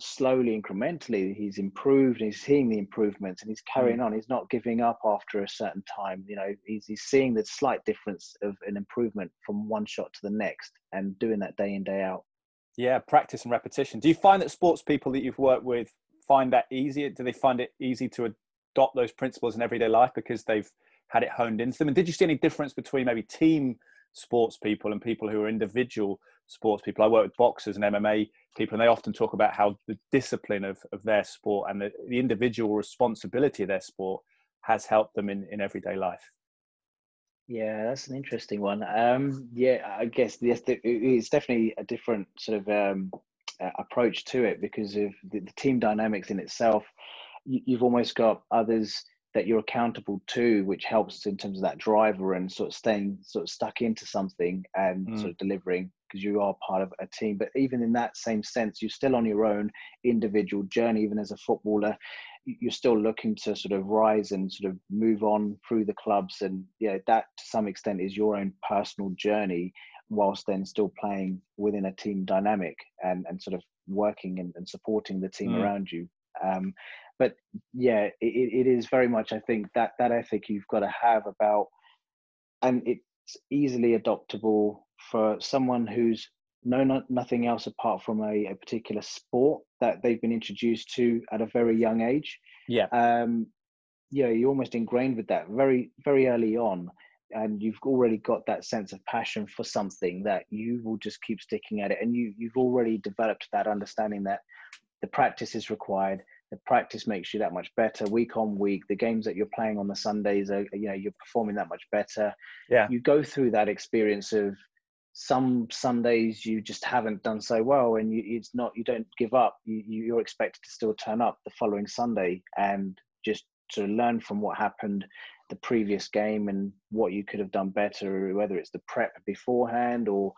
slowly, incrementally, he's improved, and he's seeing the improvements, and he's carrying mm. on. He's not giving up after a certain time. You know, he's, he's seeing the slight difference of an improvement from one shot to the next, and doing that day in, day out. Yeah, practice and repetition. Do you find that sports people that you've worked with find that easier? Do they find it easy to adopt those principles in everyday life because they've had it honed into them? And did you see any difference between maybe team sports people and people who are individual sports people? I work with boxers and M M A people, and they often talk about how the discipline of, of their sport and the, the individual responsibility of their sport has helped them in, in everyday life. Yeah, that's an interesting one. Um, yeah, I guess yes, it's definitely a different sort of um, approach to it, because of the, the team dynamics in itself. You've almost got others that you're accountable to, which helps in terms of that driver and sort of staying sort of stuck into something and mm. sort of delivering, because you are part of a team. But even in that same sense, you're still on your own individual journey. Even as a footballer, you're still looking to sort of rise and sort of move on through the clubs. And yeah, you know, that to some extent is your own personal journey, whilst then still playing within a team dynamic and, and sort of working and, and supporting the team mm. around you. Um, but yeah, it, it is very much, I think, that, that ethic you've got to have about, and it's easily adoptable for someone who's known nothing else apart from a, a particular sport that they've been introduced to at a very young age. Yeah. Um, you know, you're almost ingrained with that very, very early on. And you've already got that sense of passion for something that you will just keep sticking at it. And you, you've already developed that understanding that the practice is required. The practice makes you that much better week on week. The games that you're playing on the Sundays, are, you know, you're performing that much better. Yeah. You go through that experience of some Sundays you just haven't done so well, and you, it's not, you don't give up. You, you're expected to still turn up the following Sunday and just to learn from what happened the previous game and what you could have done better, whether it's the prep beforehand or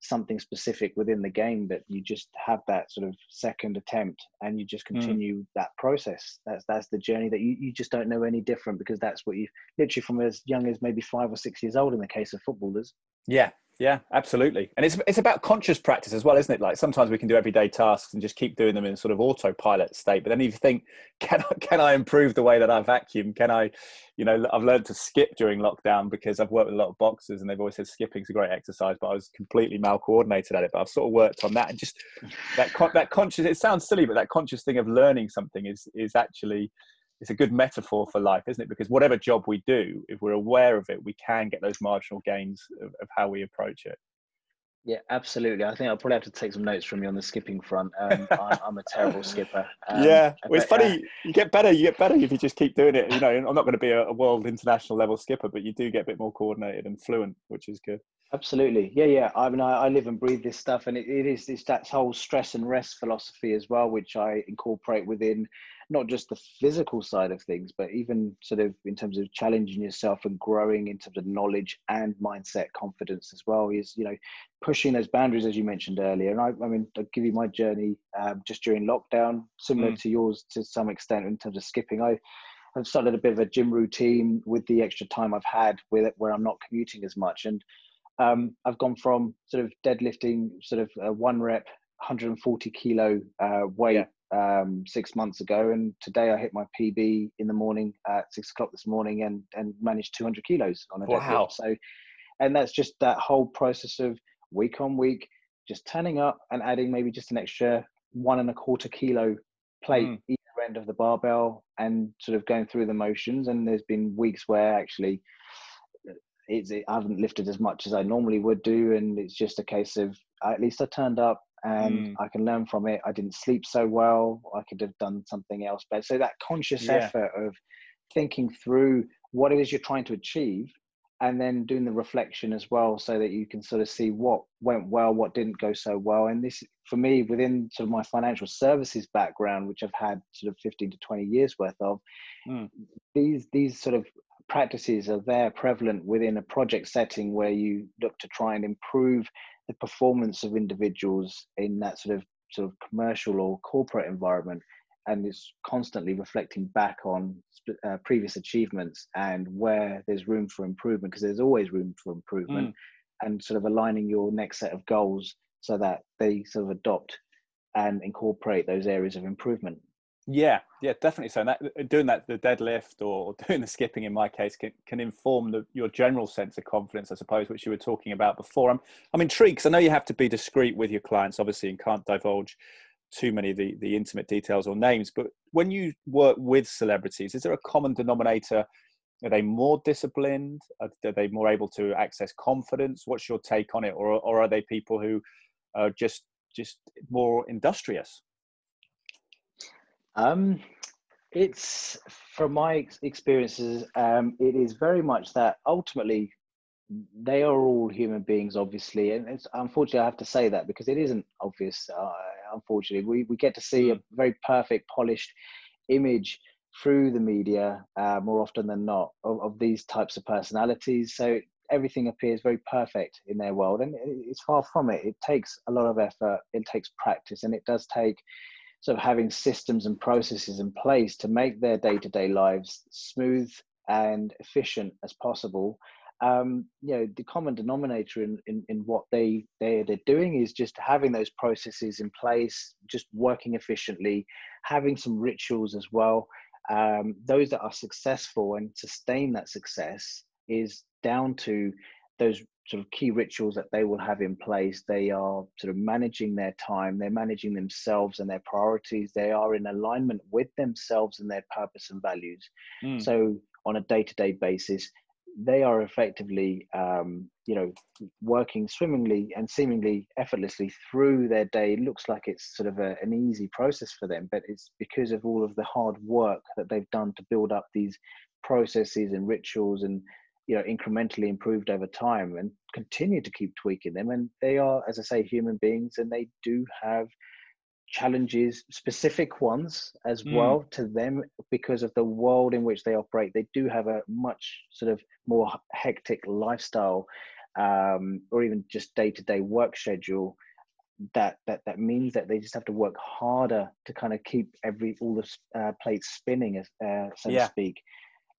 something specific within the game, that you just have that sort of second attempt and you just continue mm. that process. That's that's the journey that you, you just don't know any different, because that's what you literally from as young as maybe five or six years old in the case of footballers. Yeah, yeah, absolutely. And it's it's about conscious practice as well, isn't it? Like sometimes we can do everyday tasks and just keep doing them in a sort of autopilot state. But then if you think, can I, can I improve the way that I vacuum? Can I, you know, I've learned to skip during lockdown because I've worked with a lot of boxers and they've always said skipping's a great exercise, but I was completely malcoordinated at it. But I've sort of worked on that, and just that, con- that conscious, it sounds silly, but that conscious thing of learning something is, is actually it's a good metaphor for life, isn't it? Because whatever job we do, if we're aware of it, we can get those marginal gains of, of how we approach it. Yeah, absolutely. I think I'll probably have to take some notes from you on the skipping front. Um, I, I'm a terrible skipper. Um, yeah, well, it's funny. You get better. You get better if you just keep doing it. You know, I'm not going to be a, a world international level skipper, but you do get a bit more coordinated and fluent, which is good. Absolutely. Yeah, yeah. I mean, I, I live and breathe this stuff, and it, it is it's that whole stress and rest philosophy as well, which I incorporate within not just the physical side of things, but even sort of in terms of challenging yourself and growing in terms of knowledge and mindset, confidence as well, is, you know, pushing those boundaries, as you mentioned earlier. And I, I mean, I'll give you my journey um, just during lockdown, similar mm. to yours to some extent in terms of skipping. I, I've started a bit of a gym routine with the extra time I've had with it, where I'm not commuting as much. And um, I've gone from sort of deadlifting, sort of a one rep, one hundred forty kilo uh, weight, yeah. um six months ago, and today I hit my P B in the morning at six o'clock this morning and and managed two hundred kilos on a wow. deadlift. So, and that's just that whole process of week on week, just turning up and adding maybe just an extra one and a quarter kilo plate mm. either end of the barbell, and sort of going through the motions. And there's been weeks where actually it's it, I haven't lifted as much as I normally would do, and it's just a case of at least I turned up. And mm. I can learn from it. I didn't sleep so well. I could have done something else better. So that conscious yeah. effort of thinking through what it is you're trying to achieve, and then doing the reflection as well, so that you can sort of see what went well, what didn't go so well. And this, for me, within sort of my financial services background, which I've had sort of fifteen to twenty years worth of, mm. these these sort of practices are there prevalent within a project setting where you look to try and improve the performance of individuals in that sort of sort of commercial or corporate environment. And it's constantly reflecting back on uh, previous achievements and where there's room for improvement, because there's always room for improvement, mm. and sort of aligning your next set of goals so that they sort of adopt and incorporate those areas of improvement. Yeah, yeah, definitely. So that, doing that, the deadlift or doing the skipping in my case can, can inform the, your general sense of confidence, I suppose, which you were talking about before. I'm, I'm intrigued because I know you have to be discreet with your clients, obviously, and can't divulge too many of the, the intimate details or names. But when you work with celebrities, is there a common denominator? Are they more disciplined? Are, are they more able to access confidence? What's your take on it? Or, or are they people who are just just more industrious? Um, it's from my experiences, um, it is very much that ultimately they are all human beings, obviously. And it's, unfortunately, I have to say that because it isn't obvious. Uh, unfortunately, we, we get to see a very perfect, polished image through the media uh, more often than not of, of these types of personalities. So everything appears very perfect in their world, and it's far from it. It takes a lot of effort. It takes practice, and it does take sort of having systems and processes in place to make their day-to-day lives smooth and efficient as possible. Um, you know, the common denominator in, in, in what they, they, they're doing is just having those processes in place, just working efficiently, having some rituals as well. Um, those that are successful and sustain that success is down to those sort of key rituals that they will have in place. They are sort of managing their time, they're managing themselves and their priorities. They are in alignment with themselves and their purpose and values. Mm. So on a day-to-day basis, they are effectively, um, you know, working swimmingly and seemingly effortlessly through their day. It looks like it's sort of a, an easy process for them, but it's because of all of the hard work that they've done to build up these processes and rituals, and you know, incrementally improved over time, and continue to keep tweaking them. And they are, as I say, human beings, and they do have challenges, specific ones as mm. well to them because of the world in which they operate. They do have a much sort of more hectic lifestyle, um, or even just day-to-day work schedule. That that that means that they just have to work harder to kind of keep every all the uh, plates spinning, uh, so yeah. to speak.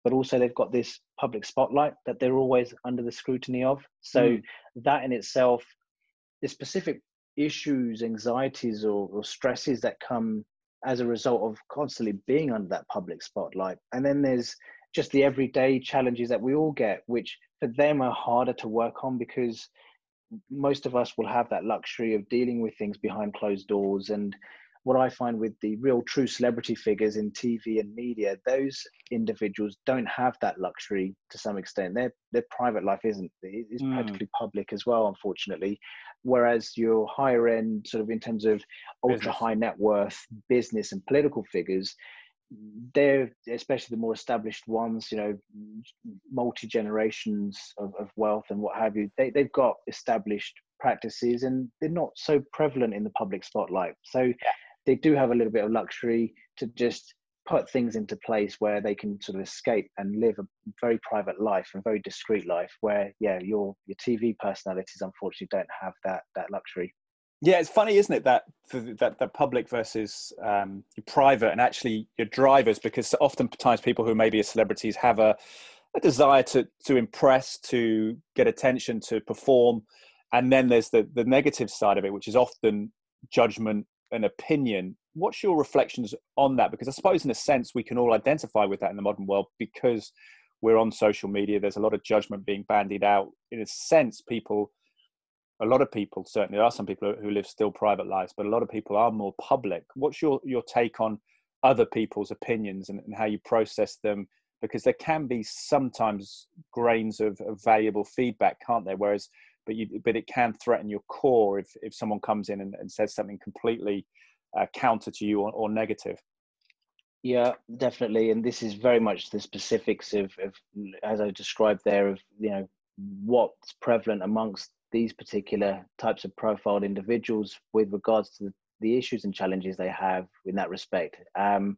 But also they've got this public spotlight that they're always under the scrutiny of. So mm. that in itself, the specific issues, anxieties or, or stresses that come as a result of constantly being under that public spotlight. And then there's just the everyday challenges that we all get, which for them are harder to work on because most of us will have that luxury of dealing with things behind closed doors. And what I find with the real true celebrity figures in T V and media, those individuals don't have that luxury to some extent. Their their private life isn't is mm. practically public as well, unfortunately. Whereas your higher end, sort of in terms of ultra business. high net worth business and political figures, they're, especially the more established ones, you know, multi-generations of, of wealth and what have you, they, they've got established practices and they're not so prevalent in the public spotlight. So yeah. they do have a little bit of luxury to just put things into place where they can sort of escape and live a very private life and very discreet life where, yeah, your your T V personalities, unfortunately, don't have that that luxury. Yeah, it's funny, isn't it, that that the public versus um, your private and actually your drivers, because oftentimes people who maybe are celebrities have a, a desire to to impress, to get attention, to perform, and then there's the the negative side of it, which is often judgment and opinion. What's your reflections on that? Because I suppose in a sense we can all identify with that in the modern world because we're on social media. There's a lot of judgment being bandied out. In a sense, people. A lot of people, certainly there are some people who live still private lives, but a lot of people are more public. What's your, your take on other people's opinions and, and how you process them? Because there can be sometimes grains of, of valuable feedback, can't there? Whereas, but you, but it can threaten your core if, if someone comes in and, and says something completely uh, counter to you or, or negative. Yeah, definitely. And this is very much the specifics of, of, as I described there, of, you know, what's prevalent amongst these particular types of profiled individuals with regards to the, the issues and challenges they have in that respect. Um,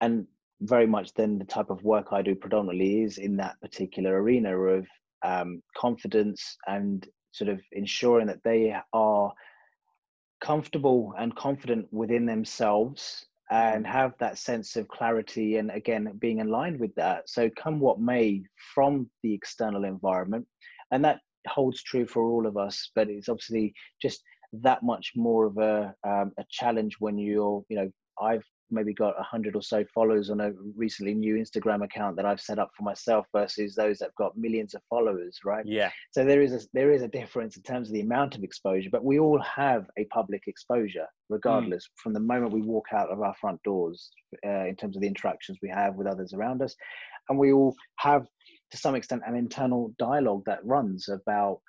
and very much then the type of work I do predominantly is in that particular arena of um, confidence and sort of ensuring that they are comfortable and confident within themselves and have that sense of clarity and, again, being aligned with that. So come what may from the external environment, and that holds true for all of us, but it's obviously just that much more of a um, a challenge when you're, you know, I've maybe got a hundred or so followers on a recently new Instagram account that I've set up for myself versus those that've got millions of followers, right? Yeah. So there is a there is a difference in terms of the amount of exposure, but we all have a public exposure regardless mm. from the moment we walk out of our front doors uh, in terms of the interactions we have with others around us, and we all have, to some extent, an internal dialogue that runs about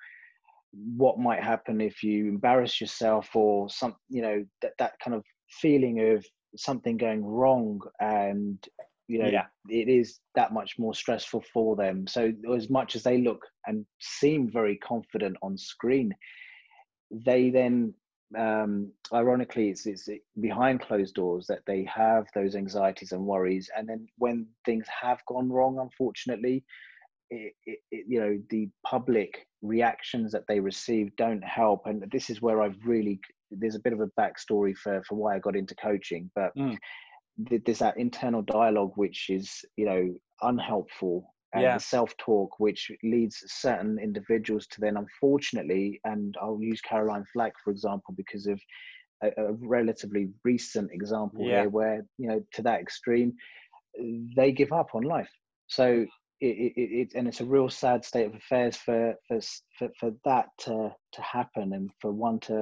what might happen if you embarrass yourself or some, you know, that, that kind of feeling of something going wrong. And, you know, yeah. it is that much more stressful for them. So as much as they look and seem very confident on screen, they then, um, ironically, it's, it's behind closed doors that they have those anxieties and worries. And then when things have gone wrong, unfortunately, It, it, it, you know, the public reactions that they receive don't help. And this is where I've really, there's a bit of a backstory for, for why I got into coaching, but mm. there's that internal dialogue, which is, you know, unhelpful, and yeah. the self-talk, which leads certain individuals to then, unfortunately, and I'll use Caroline Flack, for example, because of a, a relatively recent example yeah. here where, you know, to that extreme, they give up on life. So, It, it, it, and it's a real sad state of affairs for for for, for that to, to happen, and for one to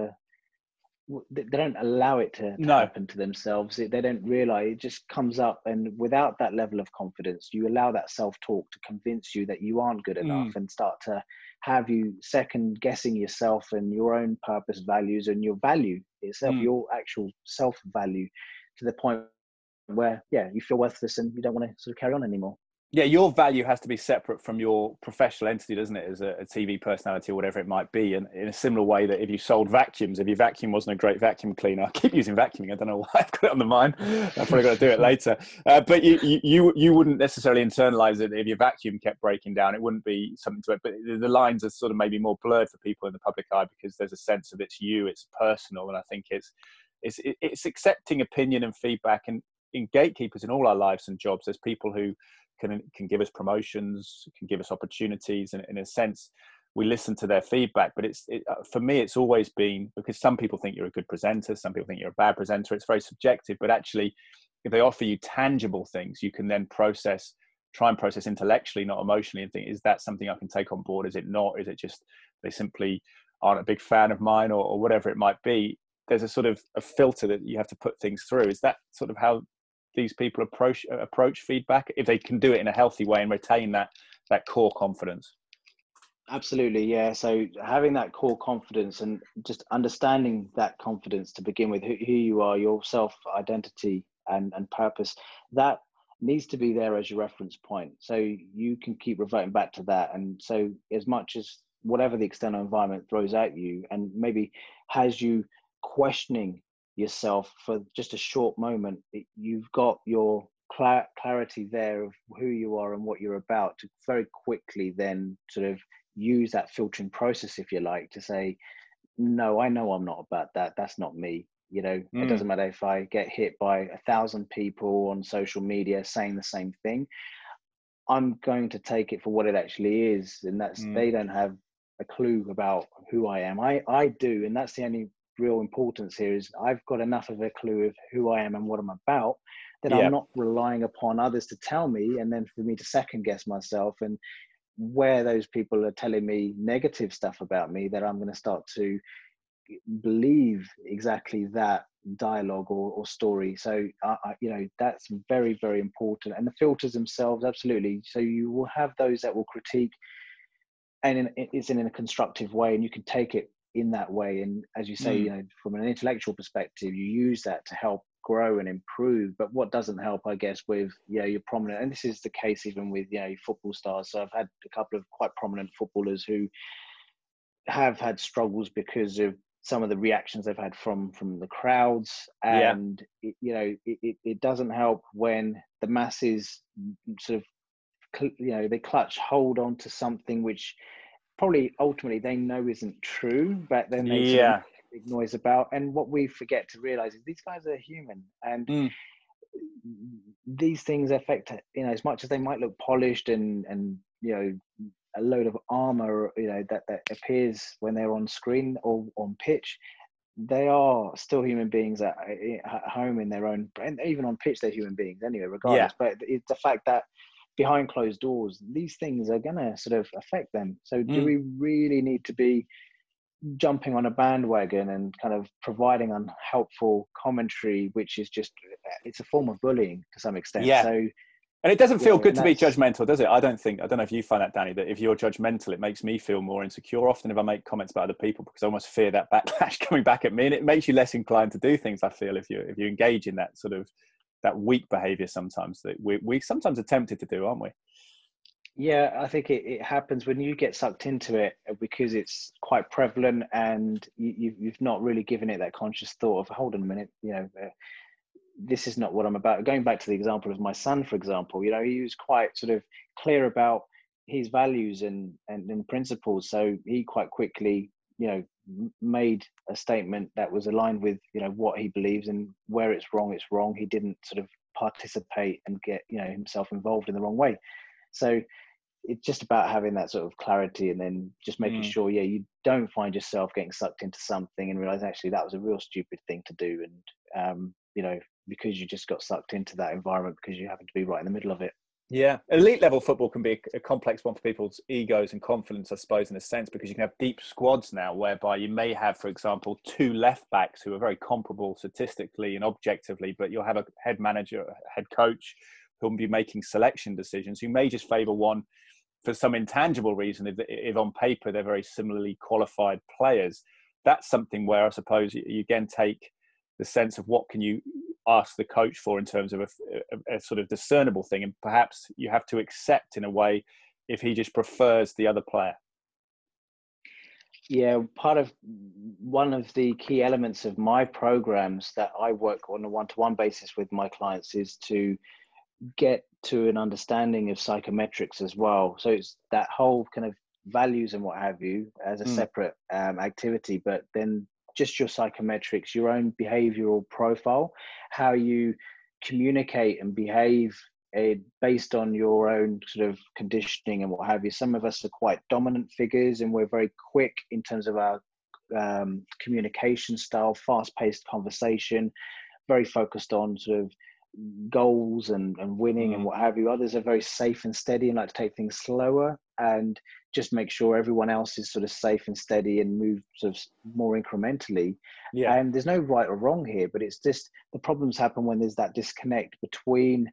they don't allow it to, to no. happen to themselves. It, they don't realise it just comes up, and without that level of confidence, you allow that self-talk to convince you that you aren't good enough, mm. and start to have you second guessing yourself and your own purpose, values, and your value itself, mm. your actual self-value, to the point where yeah, you feel worthless and you don't want to sort of carry on anymore. Yeah, your value has to be separate from your professional entity, doesn't it, as a, a T V personality or whatever it might be. And in a similar way that if you sold vacuums, if your vacuum wasn't a great vacuum cleaner, I keep using vacuuming, I don't know why I've got it on the mind, I've probably got to do it later. Uh, but you, you you wouldn't necessarily internalise it if your vacuum kept breaking down. It wouldn't be something to it. But the lines are sort of maybe more blurred for people in the public eye because there's a sense of it's you, it's personal. And I think it's it's it's accepting opinion and feedback. And in gatekeepers in all our lives and jobs, there's people who Can, can give us promotions, can give us opportunities, and in a sense we listen to their feedback. But it's it, for me it's always been, because some people think you're a good presenter, some people think you're a bad presenter, it's very subjective. But actually if they offer you tangible things you can then process, try and process intellectually, not emotionally, and think, is that something I can take on board? Is it not? Is it just they simply aren't a big fan of mine, or, or whatever it might be? there's a sort of a filter that you have to put things through. Is that sort of how these people approach approach feedback, if they can do it in a healthy way and retain that that core confidence? Absolutely, yeah. So having that core confidence and just understanding that confidence to begin with, who, who you are, your self identity and, and purpose, that needs to be there as your reference point. So you can keep reverting back to that. And so as much as whatever the external environment throws at you, and maybe has you questioning yourself for just a short moment, you've got your clar- clarity there of who you are and what you're about to very quickly then sort of use that filtering process, if you like, to say, no, I know I'm not about that. That's not me. You know, mm. It doesn't matter if I get hit by a thousand people on social media saying the same thing. I'm going to take it for what it actually is. And that's, mm. they don't have a clue about who I am. I, I do. And that's the only real importance here, is I've got enough of a clue of who I am and what I'm about, that yeah. I'm not relying upon others to tell me. And then for me to second guess myself, and where those people are telling me negative stuff about me, that I'm going to start to believe exactly that dialogue or, or story. So uh, I, you know, that's very, very important. And the filters themselves, absolutely. So you will have those that will critique, and in, it's in a constructive way, and you can take it in that way. And as you say, mm. you know, from an intellectual perspective, you use that to help grow and improve. But what doesn't help, I guess, with, you know, your prominent, and this is the case even with, you know, football stars. So I've had a couple of quite prominent footballers who have had struggles because of some of the reactions they've had from from the crowds, and yeah. it, you know, it, it, it doesn't help when the masses sort of, you know, they clutch hold on to something which probably ultimately they know isn't true, but then they yeah. sort of make big noise about. And what we forget to realize is these guys are human, and mm. these things affect, you know, as much as they might look polished and and you know, a load of armor, you know, that, that appears when they're on screen or on pitch, they are still human beings at, at home in their own, and even on pitch, they're human beings anyway, regardless. Yeah. But it's the fact that behind closed doors, these things are going to sort of affect them. So mm. do we really need to be jumping on a bandwagon and kind of providing unhelpful commentary, which is just, it's a form of bullying to some extent. Yeah. So, and it doesn't feel yeah, good to be judgmental, does it? I don't think, I don't know if you find that, Danny, that if you're judgmental, it makes me feel more insecure often if I make comments about other people, because I almost fear that backlash coming back at me. And it makes you less inclined to do things, I feel, if you if you engage in that sort of, that weak behavior sometimes that we, we sometimes are tempted to do, aren't we? Yeah, I think it, it happens when you get sucked into it, because it's quite prevalent, and you, you've not really given it that conscious thought of, hold on a minute, you know, uh, this is not what I'm about. Going back to the example of my son, for example, you know, he was quite sort of clear about his values and, and, and principles. So he quite quickly, you know, made a statement that was aligned with, you know, what he believes, and where it's wrong, it's wrong. He didn't sort of participate and get, you know, himself involved in the wrong way. So it's just about having that sort of clarity, and then just making mm. sure, yeah, you don't find yourself getting sucked into something and realize actually that was a real stupid thing to do. And, um, you know, because you just got sucked into that environment because you happen to be right in the middle of it. Yeah. Elite level football can be a complex one for people's egos and confidence, I suppose, in a sense, because you can have deep squads now whereby you may have, for example, two left backs who are very comparable statistically and objectively, but you'll have a head manager, a head coach who'll be making selection decisions who may just favour one for some intangible reason if, if on paper they're very similarly qualified players. That's something where I suppose you again take the sense of what can you ask the coach for in terms of a, a, a sort of discernible thing, and perhaps you have to accept in a way if he just prefers the other player. Yeah, part of one of the key elements of my programs that I work on a one-to-one basis with my clients is to get to an understanding of psychometrics as well. So it's that whole kind of values and what have you as a mm. separate um, activity, but then just your psychometrics, your own behavioral profile, how you communicate and behave uh, based on your own sort of conditioning and what have you. Some of us are quite dominant figures, and we're very quick in terms of our um, communication style, fast-paced conversation, very focused on sort of goals and, and winning mm. and what have you. Others are very safe and steady and like to take things slower. and just make sure everyone else is sort of safe and steady and move sort of more incrementally. Yeah. And there's no right or wrong here, but it's just the problems happen when there's that disconnect between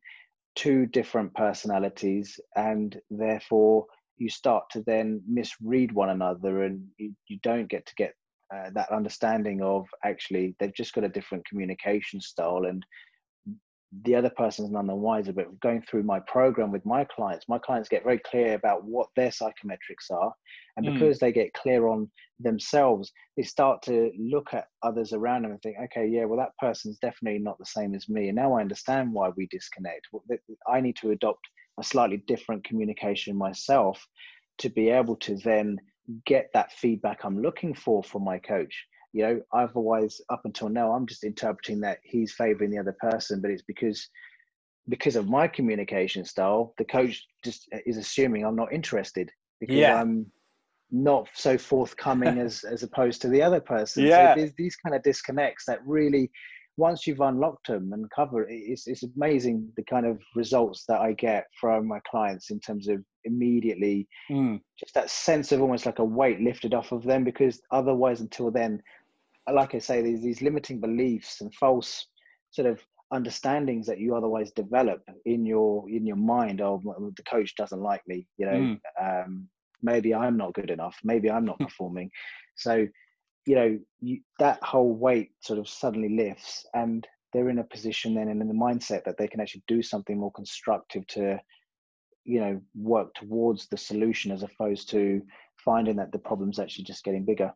two different personalities, and therefore you start to then misread one another, and you, you don't get to get uh, that understanding of actually they've just got a different communication style and the other person's none the wiser. But going through my program with my clients, my clients get very clear about what their psychometrics are. And because mm. they get clear on themselves, they start to look at others around them and think, okay, yeah, well, that person's definitely not the same as me. And now I understand why we disconnect. I need to adopt a slightly different communication myself to be able to then get that feedback I'm looking for from my coach. You know, otherwise, up until now, I'm just interpreting that he's favoring the other person, but it's because because of my communication style, the coach just is assuming I'm not interested because yeah. I'm not so forthcoming as as opposed to the other person. Yeah. So there's these kind of disconnects that really, once you've unlocked them and covered, it's it's amazing the kind of results that I get from my clients in terms of immediately mm. just that sense of almost like a weight lifted off of them, because otherwise until then, like I say, these these limiting beliefs and false sort of understandings that you otherwise develop in your in your mind of, oh, the coach doesn't like me, you know, mm. um, maybe I'm not good enough, maybe I'm not performing. So, you know, you, that whole weight sort of suddenly lifts, and they're in a position then and in the mindset that they can actually do something more constructive to, you know, work towards the solution, as opposed to finding that the problem's actually just getting bigger.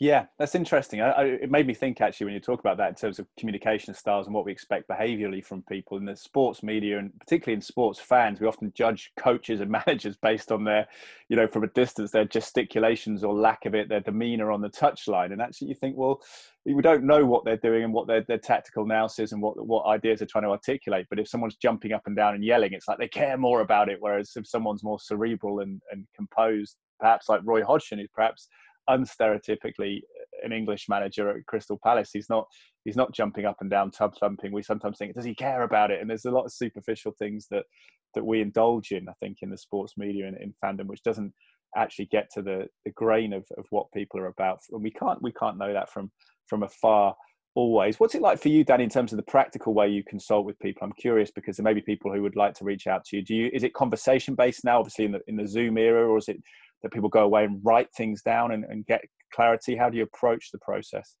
Yeah, that's interesting. I, I, it made me think actually when you talk about that in terms of communication styles and what we expect behaviourally from people in the sports media, and particularly in sports fans, we often judge coaches and managers based on their, you know, from a distance, their gesticulations or lack of it, their demeanour on the touchline. And actually you think, well, we don't know what they're doing and what their, their tactical analysis and what, what ideas they're trying to articulate. But if someone's jumping up and down and yelling, it's like they care more about it. Whereas if someone's more cerebral and, and composed, perhaps like Roy Hodgson, who's perhaps unstereotypically an English manager at Crystal Palace, he's not he's not jumping up and down, tub thumping. We sometimes think, does he care about it? And there's a lot of superficial things that that we indulge in, I think, in the sports media and in fandom, which doesn't actually get to the the grain of, of what people are about. And we can't we can't know that from from afar always. What's it like for you, Danny, in terms of the practical way you consult with people? I'm curious, because there may be people who would like to reach out to you. Do you, is it conversation based now, obviously in the in the Zoom era, or is it that people go away and write things down and, and get clarity? How do you approach the process?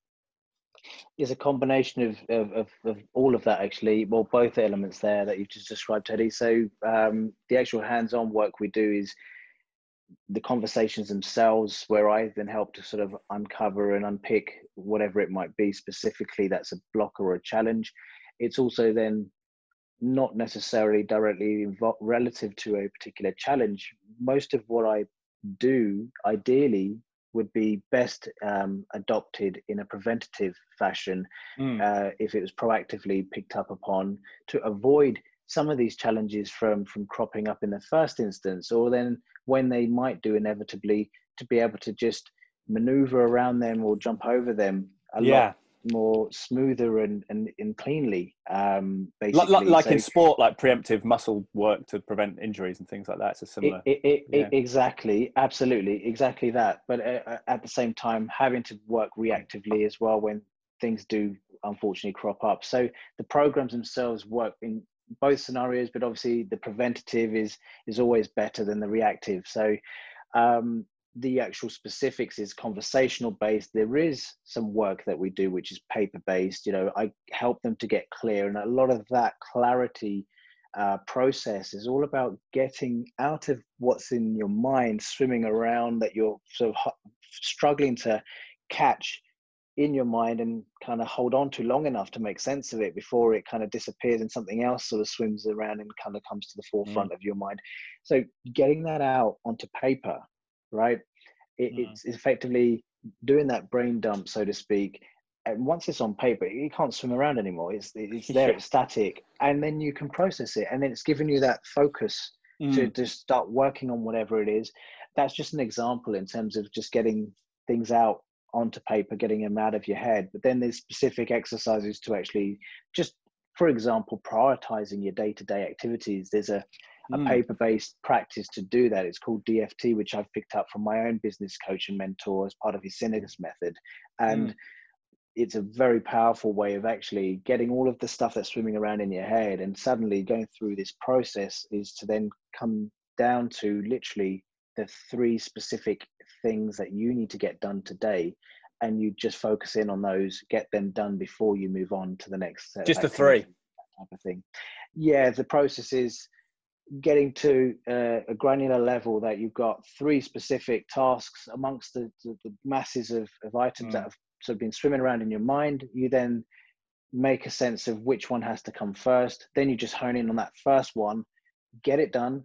It's a combination of, of, of, of all of that, actually. Well, both elements there that you've just described, Teddy. So um, the actual hands-on work we do is the conversations themselves, where I then help to sort of uncover and unpick whatever it might be specifically that's a block or a challenge. It's also then not necessarily directly involved relative to a particular challenge. Most of what I do ideally would be best um, adopted in a preventative fashion, mm. uh, if it was proactively picked up upon, to avoid some of these challenges from from cropping up in the first instance, or then when they might do inevitably, to be able to just maneuver around them or jump over them a yeah. lot more smoother and and, and cleanly, um basically. like, like so, in sport, like preemptive muscle work to prevent injuries and things like that. It's a similar it, it, yeah. it, exactly absolutely exactly that, but uh, at the same time having to work reactively as well when things do unfortunately crop up. So the programs themselves work in both scenarios, but obviously the preventative is is always better than the reactive. So um the actual specifics is conversational based. There is some work that we do which is paper based. You know, I help them to get clear, and a lot of that clarity uh, process is all about getting out of what's in your mind swimming around that you're sort of h- struggling to catch in your mind and kind of hold on to long enough to make sense of it before it kind of disappears and something else sort of swims around and kind of comes to the forefront mm. of your mind. So getting that out onto paper, right? It, mm. It's effectively doing that brain dump, so to speak. And once it's on paper, you can't swim around anymore. It's it's there, it's static. And then you can process it. And then it's giving you that focus mm. to just start working on whatever it is. That's just an example in terms of just getting things out onto paper, getting them out of your head. But then there's specific exercises to actually just, for example, prioritizing your day-to-day activities. There's a a mm. paper-based practice to do that. It's called D F T, which I've picked up from my own business coach and mentor as part of his Synergist method. And mm. it's a very powerful way of actually getting all of the stuff that's swimming around in your head, and suddenly going through this process is to then come down to literally the three specific things that you need to get done today. And you just focus in on those, get them done before you move on to the next set. Just the three type of thing. Yeah, the process is getting to uh, a granular level that you've got three specific tasks amongst the, the, the masses of, of items mm. that have sort of been swimming around in your mind. You then make a sense of which one has to come first. Then you just hone in on that first one, get it done,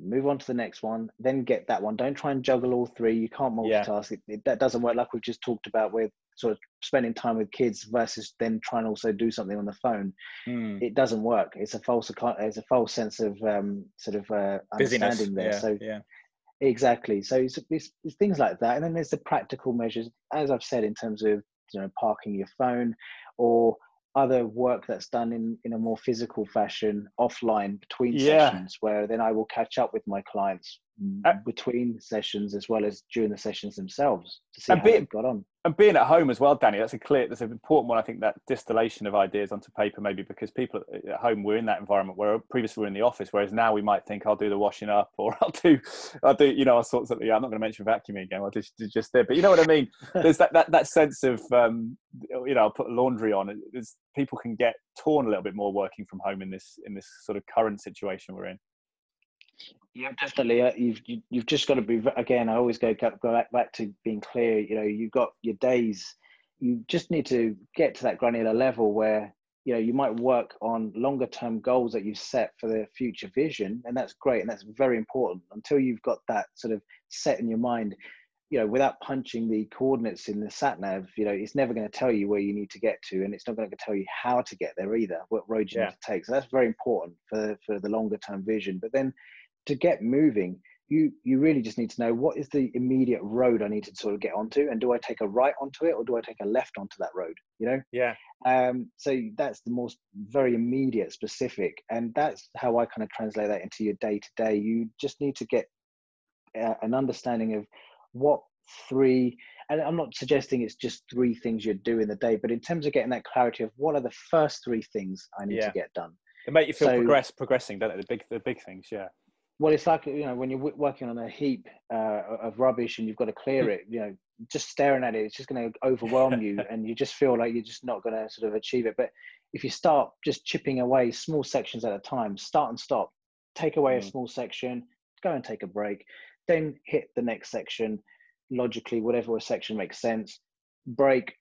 move on to the next one, then get that one. Don't try and juggle all three. You can't multitask. Yeah. It, it, that doesn't work, like we've just talked about with sort of spending time with kids versus then trying to also do something on the phone. Mm. It doesn't work. It's a false, it's a false sense of um, sort of uh, understanding. Busyness. There. Yeah. So yeah. Exactly. So it's, it's, it's things like that. And then there's the practical measures, as I've said, in terms of, you know, parking your phone or other work that's done in, in a more physical fashion offline between yeah. sessions, where then I will catch up with my clients uh, between sessions as well as during the sessions themselves to see how being, they've got on. And being at home as well, Danny, that's a clear, that's an important one. I think that distillation of ideas onto paper, maybe because people at home, we're in that environment where previously we were in the office, whereas now we might think I'll do the washing up or I'll do, I'll do, you know, all sorts of, yeah, I'm not going to mention vacuuming again. I just, just there, but you know what I mean? There's that, that, that sense of, um, you know, I'll put laundry on. It's, people can get torn a little bit more working from home in this in this sort of current situation we're in. Yeah, definitely. Uh, you've you, you've just got to be, again, I always go go back, back to being clear. You know, you've got your days. You just need to get to that granular level where, you know, you might work on longer term goals that you've set for the future vision, and that's great and that's very important. Until you've got that sort of set in your mind, you know, without punching the coordinates in the sat nav, you know, it's never going to tell you where you need to get to, and it's not going to tell you how to get there either, what road you yeah. need to take. So that's very important for, for the longer term vision. But then to get moving, you, you really just need to know, what is the immediate road I need to sort of get onto? And do I take a right onto it, or do I take a left onto that road? You know? Yeah. Um, so that's the most very immediate specific. And that's how I kind of translate that into your day to day. You just need to get uh, an understanding of what three, and I'm not suggesting it's just three things you do in the day, but in terms of getting that clarity of what are the first three things I need yeah. to get done. They make you feel so, progress, progressing, don't they? The big, the big things, yeah. Well, it's like, you know, when you're working on a heap uh, of rubbish and you've got to clear it, you know, just staring at it, it's just going to overwhelm you and you just feel like you're just not going to sort of achieve it. But if you start just chipping away small sections at a time, start and stop, take away mm. a small section, go and take a break, then hit the next section, logically, whatever section makes sense, break,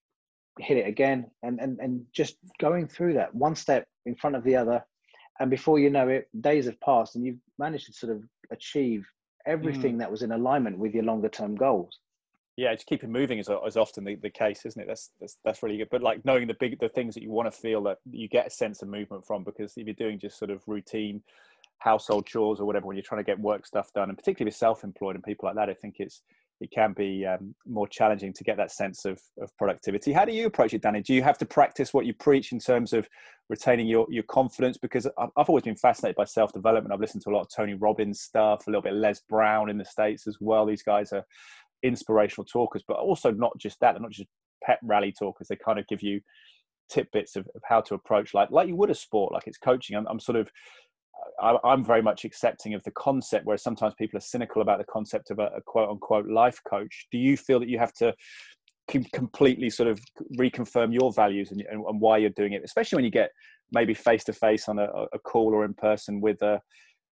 hit it again, and, and and just going through that one step in front of the other, and before you know it, days have passed and you've managed to sort of achieve everything mm. that was in alignment with your longer term goals. Yeah, just keep it moving is, is often the, the case, isn't it? That's, that's that's really good. But like knowing the big the things that you want to feel that you get a sense of movement from, because if you're doing just sort of routine household chores or whatever, when you're trying to get work stuff done, and particularly with self-employed and people like that, I think it's it can be um, more challenging to get that sense of, of productivity. How do you approach it, Danny? Do you have to practice what you preach in terms of retaining your, your confidence? Because I've, I've always been fascinated by self-development. I've listened to a lot of Tony Robbins stuff, a little bit of Les Brown in the States as well. These guys are inspirational talkers, but also not just that. They're not just pep rally talkers. They kind of give you tidbits of, of how to approach life, like you would a sport, like it's coaching. I'm, I'm sort of, I'm very much accepting of the concept, whereas sometimes people are cynical about the concept of a, a quote unquote life coach. Do you feel that you have to completely sort of reconfirm your values and, and why you're doing it, especially when you get maybe face to face on a, a call or in person with a,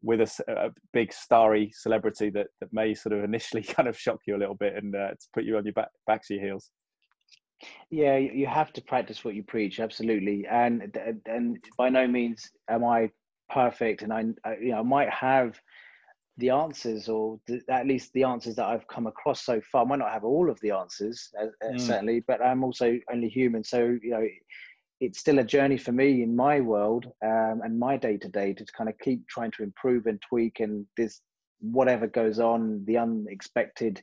with a, a big starry celebrity that, that may sort of initially kind of shock you a little bit and uh, to put you on your back, backs of your heels? Yeah, you have to practice what you preach. Absolutely. And, and by no means am I perfect, and I, I you know I might have the answers, or the, at least the answers that I've come across so far. I might not have all of the answers, uh, mm. certainly, but I'm also only human, so you know it's still a journey for me in my world um, and my day-to-day to kind of keep trying to improve and tweak, and this whatever goes on, the unexpected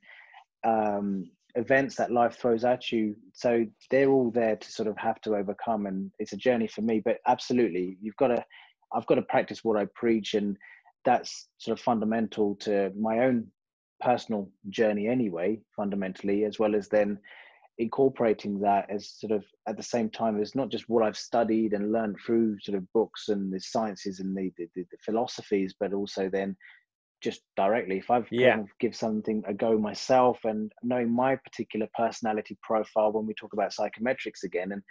um events that life throws at you, so they're all there to sort of have to overcome, and it's a journey for me. But absolutely, you've got to I've got to practice what I preach, and that's sort of fundamental to my own personal journey anyway, fundamentally, as well as then incorporating that as sort of at the same time as not just what I've studied and learned through sort of books and the sciences and the, the, the philosophies, but also then just directly, if I've yeah. kind of give something a go myself and knowing my particular personality profile when we talk about psychometrics again, and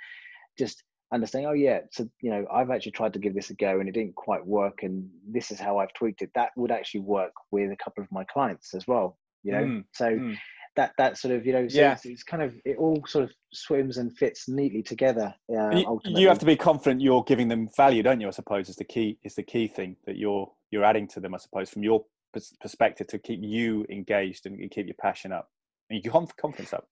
just understanding, oh yeah, so, you know, I've actually tried to give this a go and it didn't quite work, and this is how I've tweaked it. That would actually work with a couple of my clients as well, you know? Mm. So mm. that, that sort of, you know, so yeah. it's, it's kind of, it all sort of swims and fits neatly together. Uh, you, ultimately. You have to be confident you're giving them value, don't you? I suppose is the key, is the key thing that you're, you're adding to them, I suppose, from your perspective, to keep you engaged and keep your passion up and your confidence up.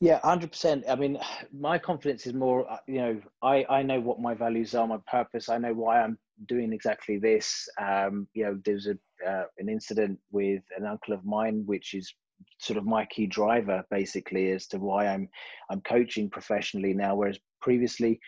Yeah, one hundred percent. I mean, my confidence is more, you know, I, I know what my values are, my purpose. I know why I'm doing exactly this. Um, you know, there's a, uh, an incident with an uncle of mine, which is sort of my key driver, basically, as to why I'm I'm coaching professionally now, whereas previously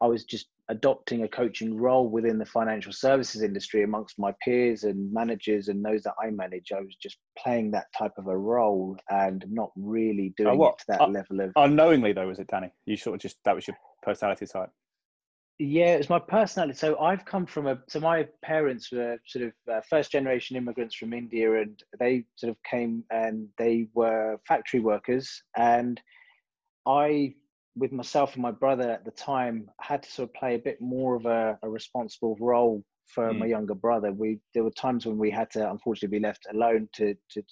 I was just adopting a coaching role within the financial services industry amongst my peers and managers and those that I manage. I was just playing that type of a role and not really doing oh, what? it to that uh, level of... Unknowingly though, was it, Danny? You sort of just, that was your personality type? Yeah, it's my personality. So I've come from a, so my parents were sort of uh, first generation immigrants from India, and they sort of came and they were factory workers, and I... with myself and my brother at the time, I had to sort of play a bit more of a, a responsible role for mm. my younger brother. We, there were times when we had to unfortunately be left alone to, to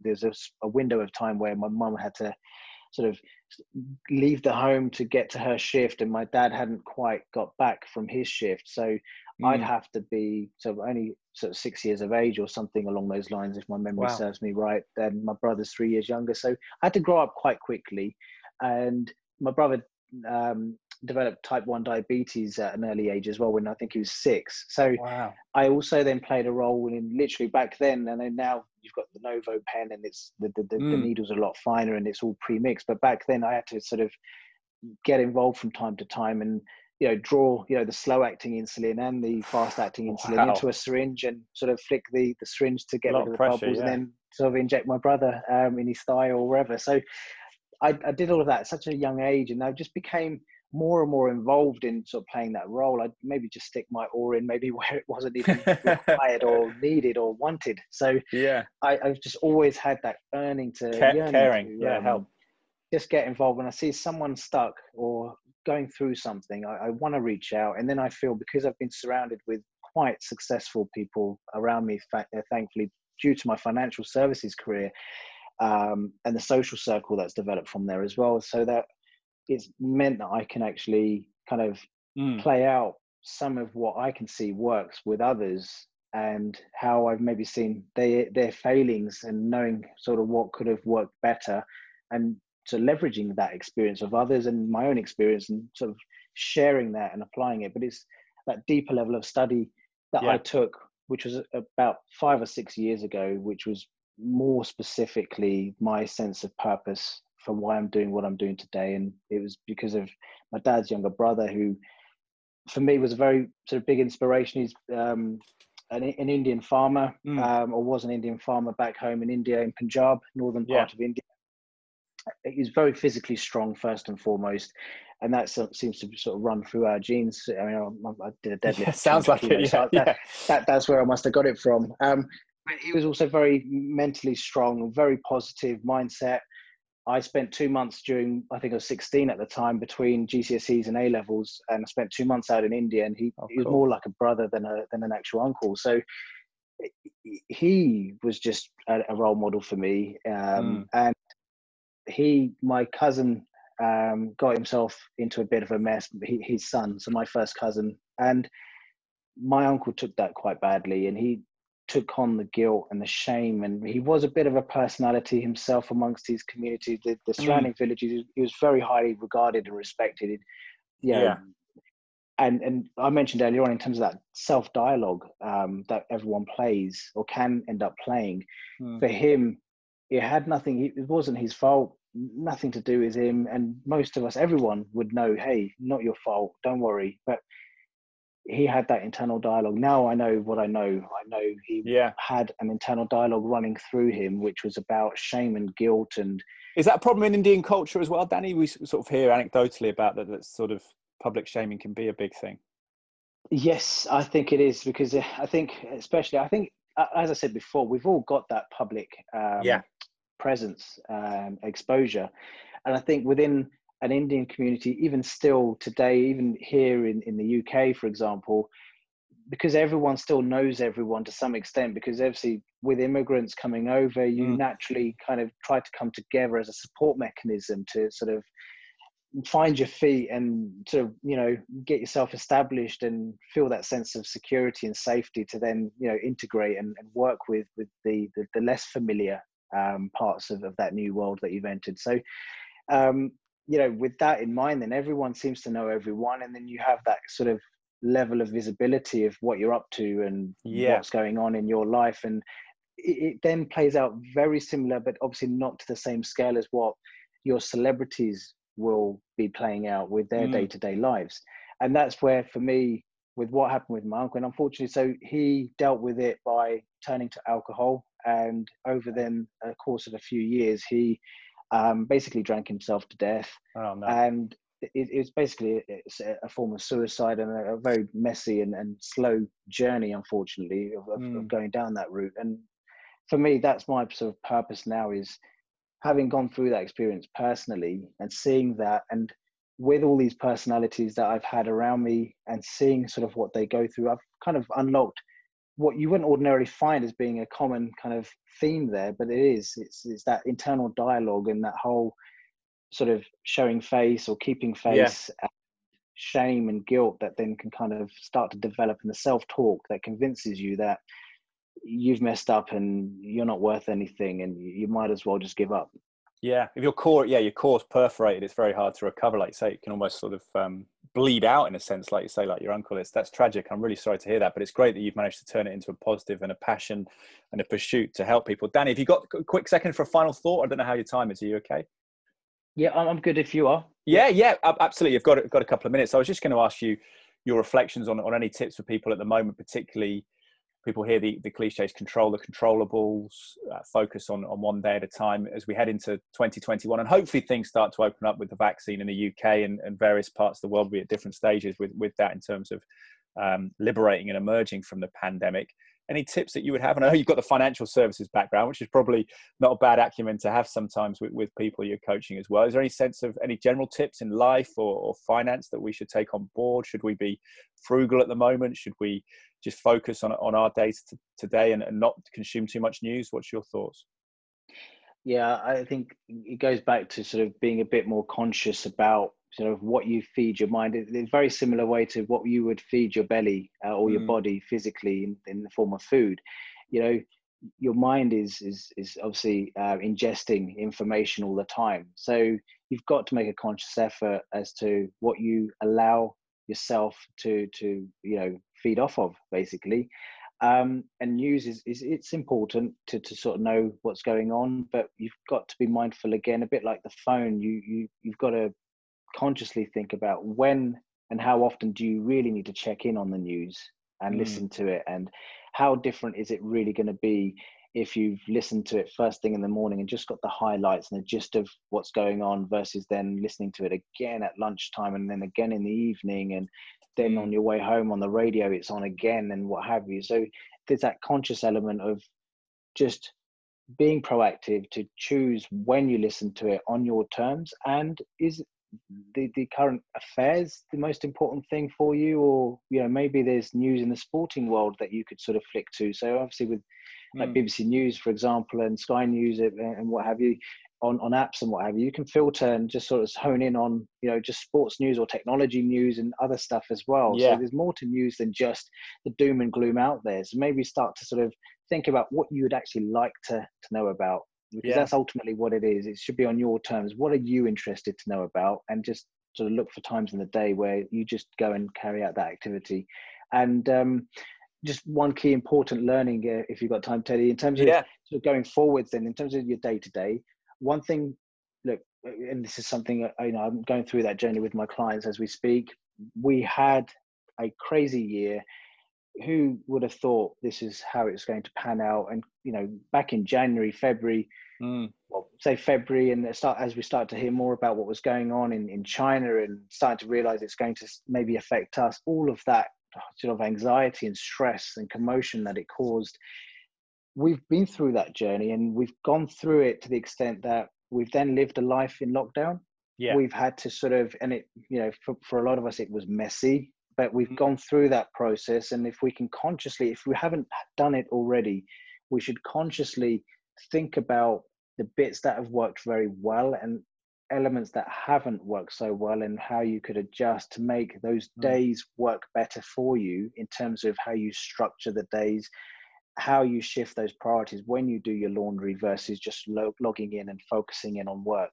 there's a, a window of time where my mum had to sort of leave the home to get to her shift, and my dad hadn't quite got back from his shift. So mm. I'd have to be sort of only sort of six years of age or something along those lines, if my memory wow. serves me right. Then my brother's three years younger. So I had to grow up quite quickly, and my brother um, developed type one diabetes at an early age as well, when I think he was six. So wow. I also then played a role in literally back then, and then now you've got the Novo pen and it's the, the, the, mm. the needle's a lot finer and it's all pre-mixed. But back then I had to sort of get involved from time to time and, you know, draw, you know, the slow-acting insulin and the fast-acting insulin wow. into a syringe and sort of flick the, the syringe to get rid of the pressure, bubbles yeah. and then sort of inject my brother um, in his thigh or wherever. So I, I did all of that at such a young age, and I just became more and more involved in sort of playing that role. I'd maybe just stick my oar in maybe where it wasn't even required or needed or wanted. So yeah, I, I've just always had that earning to Care, caring, to, yeah, um, help. Just get involved when I see someone stuck or going through something. I, I want to reach out, and then I feel, because I've been surrounded with quite successful people around me, thankfully, due to my financial services career. Um, and the social circle that's developed from there as well, so that it's meant that I can actually kind of mm. play out some of what I can see works with others, and how I've maybe seen they, their failings, and knowing sort of what could have worked better, and so leveraging that experience of others and my own experience and sort of sharing that and applying it. But it's that deeper level of study that yeah. I took, which was about five or six years ago, which was more specifically my sense of purpose for why I'm doing what I'm doing today. And it was because of my dad's younger brother, who for me was a very sort of big inspiration. He's um an, an Indian farmer, mm. um, or was an Indian farmer back home in India, in Punjab, northern part yeah. of India. He's very physically strong first and foremost, and that seems to sort of run through our genes. I mean, I, I did a deadlift. Yeah, sounds like it. Yeah, so yeah. That, that, that's where I must have got it from. Um, But he was also very mentally strong, very positive mindset. I spent two months during, I think I was sixteen at the time, between G C S Es and A-levels, and I spent two months out in India, and he, oh, he was cool. more like a brother than a than an actual uncle. So he was just a, a role model for me. Um, mm. And he, my cousin, um, got himself into a bit of a mess, he, his son, so my first cousin. And my uncle took that quite badly, and he took on the guilt and the shame, and he was a bit of a personality himself amongst his community, the, the surrounding mm. villages. He was very highly regarded and respected, you know, yeah and and I mentioned earlier on in terms of that self dialogue um that everyone plays or can end up playing. mm. For him, it had nothing, it wasn't his fault, nothing to do with him, and most of us, everyone would know, hey, not your fault, don't worry. But he had that internal dialogue. Now I know what I know. I know he yeah. had an internal dialogue running through him, which was about shame and guilt. And is that a problem in Indian culture as well, Danny? We sort of hear anecdotally about that, that sort of public shaming can be a big thing. Yes, I think it is, because I think, especially, I think, as I said before, we've all got that public um, yeah. presence, um, exposure. And I think within an Indian community, even still today, even here in, in the U K, for example, because everyone still knows everyone to some extent, because obviously with immigrants coming over, you mm. naturally kind of try to come together as a support mechanism to sort of find your feet and to, you know, get yourself established and feel that sense of security and safety to then, you know, integrate and, and work with, with the, the, the less familiar um, parts of, of that new world that you've entered. So, um, you know, with that in mind, then everyone seems to know everyone. And then you have that sort of level of visibility of what you're up to and yeah. what's going on in your life. And it, it then plays out very similar, but obviously not to the same scale as what your celebrities will be playing out with their mm. day-to-day lives. And that's where, for me, with what happened with my uncle, and unfortunately, so he dealt with it by turning to alcohol, and over then a course of a few years, he um, basically drank himself to death. Oh, no. And it, it's basically it's a form of suicide, and a, a very messy and, and slow journey, unfortunately, of, mm. of going down that route. And for me, that's my sort of purpose now, is having gone through that experience personally and seeing that, and with all these personalities that I've had around me and seeing sort of what they go through, I've kind of unlocked what you wouldn't ordinarily find as being a common kind of theme there, but it is, it's, it's that internal dialogue and that whole sort of showing face or keeping face, yeah. and shame and guilt that then can kind of start to develop in the self-talk that convinces you that you've messed up and you're not worth anything and you might as well just give up. Yeah, if your core, yeah, your core's perforated, it's very hard to recover. Like you say, it can almost sort of um, bleed out in a sense, like you say, like your uncle is. That's tragic. I'm really sorry to hear that, but it's great that you've managed to turn it into a positive and a passion and a pursuit to help people. Danny, have you got a quick second for a final thought? I don't know how your time is. Are you okay? Yeah, I'm good if you are. Yeah, yeah, absolutely. You've got, got a couple of minutes. I was just going to ask you your reflections on, on any tips for people at the moment, particularly people hear the, the cliches, control the controllables, uh, focus on, on one day at a time as we head into twenty twenty-one. And hopefully things start to open up with the vaccine in the U K and, and various parts of the world. We're at different stages with, with that in terms of um, liberating and emerging from the pandemic. Any tips that you would have? And I know you've got the financial services background, which is probably not a bad acumen to have sometimes with, with people you're coaching as well. Is there any sense of any general tips in life or, or finance that we should take on board? Should we be frugal at the moment? Should we just focus on, on our days t- today and, and not consume too much news? What's your thoughts? Yeah, I think it goes back to sort of being a bit more conscious about sort of what you feed your mind. It's a very similar way to what you would feed your belly uh, or your mm. body physically in, in the form of food. You know, your mind is, is, is obviously uh, ingesting information all the time. So you've got to make a conscious effort as to what you allow yourself to, to, you know, feed off of, basically. Um, and news is, is it's important to, to sort of know what's going on, but you've got to be mindful again, a bit like the phone. You, you, you've got to consciously think about when and how often do you really need to check in on the news and mm. listen to it, and how different is it really going to be if you've listened to it first thing in the morning and just got the highlights and the gist of what's going on versus then listening to it again at lunchtime and then again in the evening, and then on your way home on the radio it's on again and what have you. So there's that conscious element of just being proactive to choose when you listen to it on your terms. And is the, the current affairs the most important thing for you? Or, you know, maybe there's news in the sporting world that you could sort of flick to. So obviously with like mm. B B C News, for example, and Sky News and, and what have you, on, on apps and what have you, you can filter and just sort of hone in on, you know, just sports news or technology news and other stuff as well. Yeah. So there's more to news than just the doom and gloom out there. So maybe start to sort of think about what you would actually like to, to know about, because yeah. that's ultimately what it is. It should be on your terms. What are you interested to know about? And just sort of look for times in the day where you just go and carry out that activity. And um, just one key important learning, uh, if you've got time, Teddy, in terms of, yeah. sort of going forwards then, in terms of your day-to-day, one thing, look, and this is something, you know, I'm going through that journey with my clients as we speak. We had a crazy year. Who would have thought this is how it's going to pan out? And, you know, back in January, February, mm. well, say February, and start, as we start to hear more about what was going on in, in China and starting to realize it's going to maybe affect us, all of that sort of anxiety and stress and commotion that it caused. We've been through that journey, and we've gone through it to the extent that we've then lived a life in lockdown. Yeah. We've had to sort of, and it, you know, for, for a lot of us, it was messy. But we've gone through that process, and if we can consciously, if we haven't done it already, we should consciously think about the bits that have worked very well and elements that haven't worked so well, and how you could adjust to make those days work better for you in terms of how you structure the days, how you shift those priorities when you do your laundry versus just log- logging in and focusing in on work,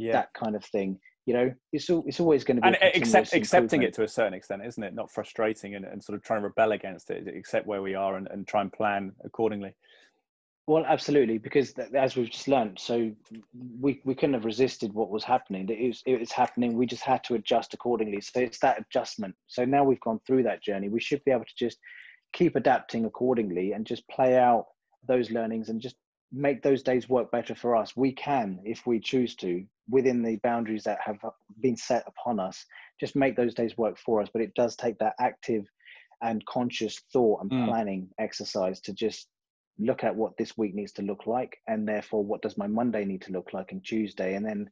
yeah. that kind of thing. You know, it's it's always going to be and accept, accepting it to a certain extent, isn't it? Not frustrating and, and sort of trying to rebel against it, accept where we are and, and try and plan accordingly. Well, absolutely, because th- as we've just learned, so we we couldn't have resisted what was happening. It was, it was happening. We just had to adjust accordingly. So it's that adjustment. So now we've gone through that journey. We should be able to just keep adapting accordingly and just play out those learnings and just make those days work better for us. We can, if we choose to, within the boundaries that have been set upon us, just make those days work for us. But it does take that active and conscious thought and mm. planning exercise to just look at what this week needs to look like, and therefore what does my Monday need to look like and Tuesday, and then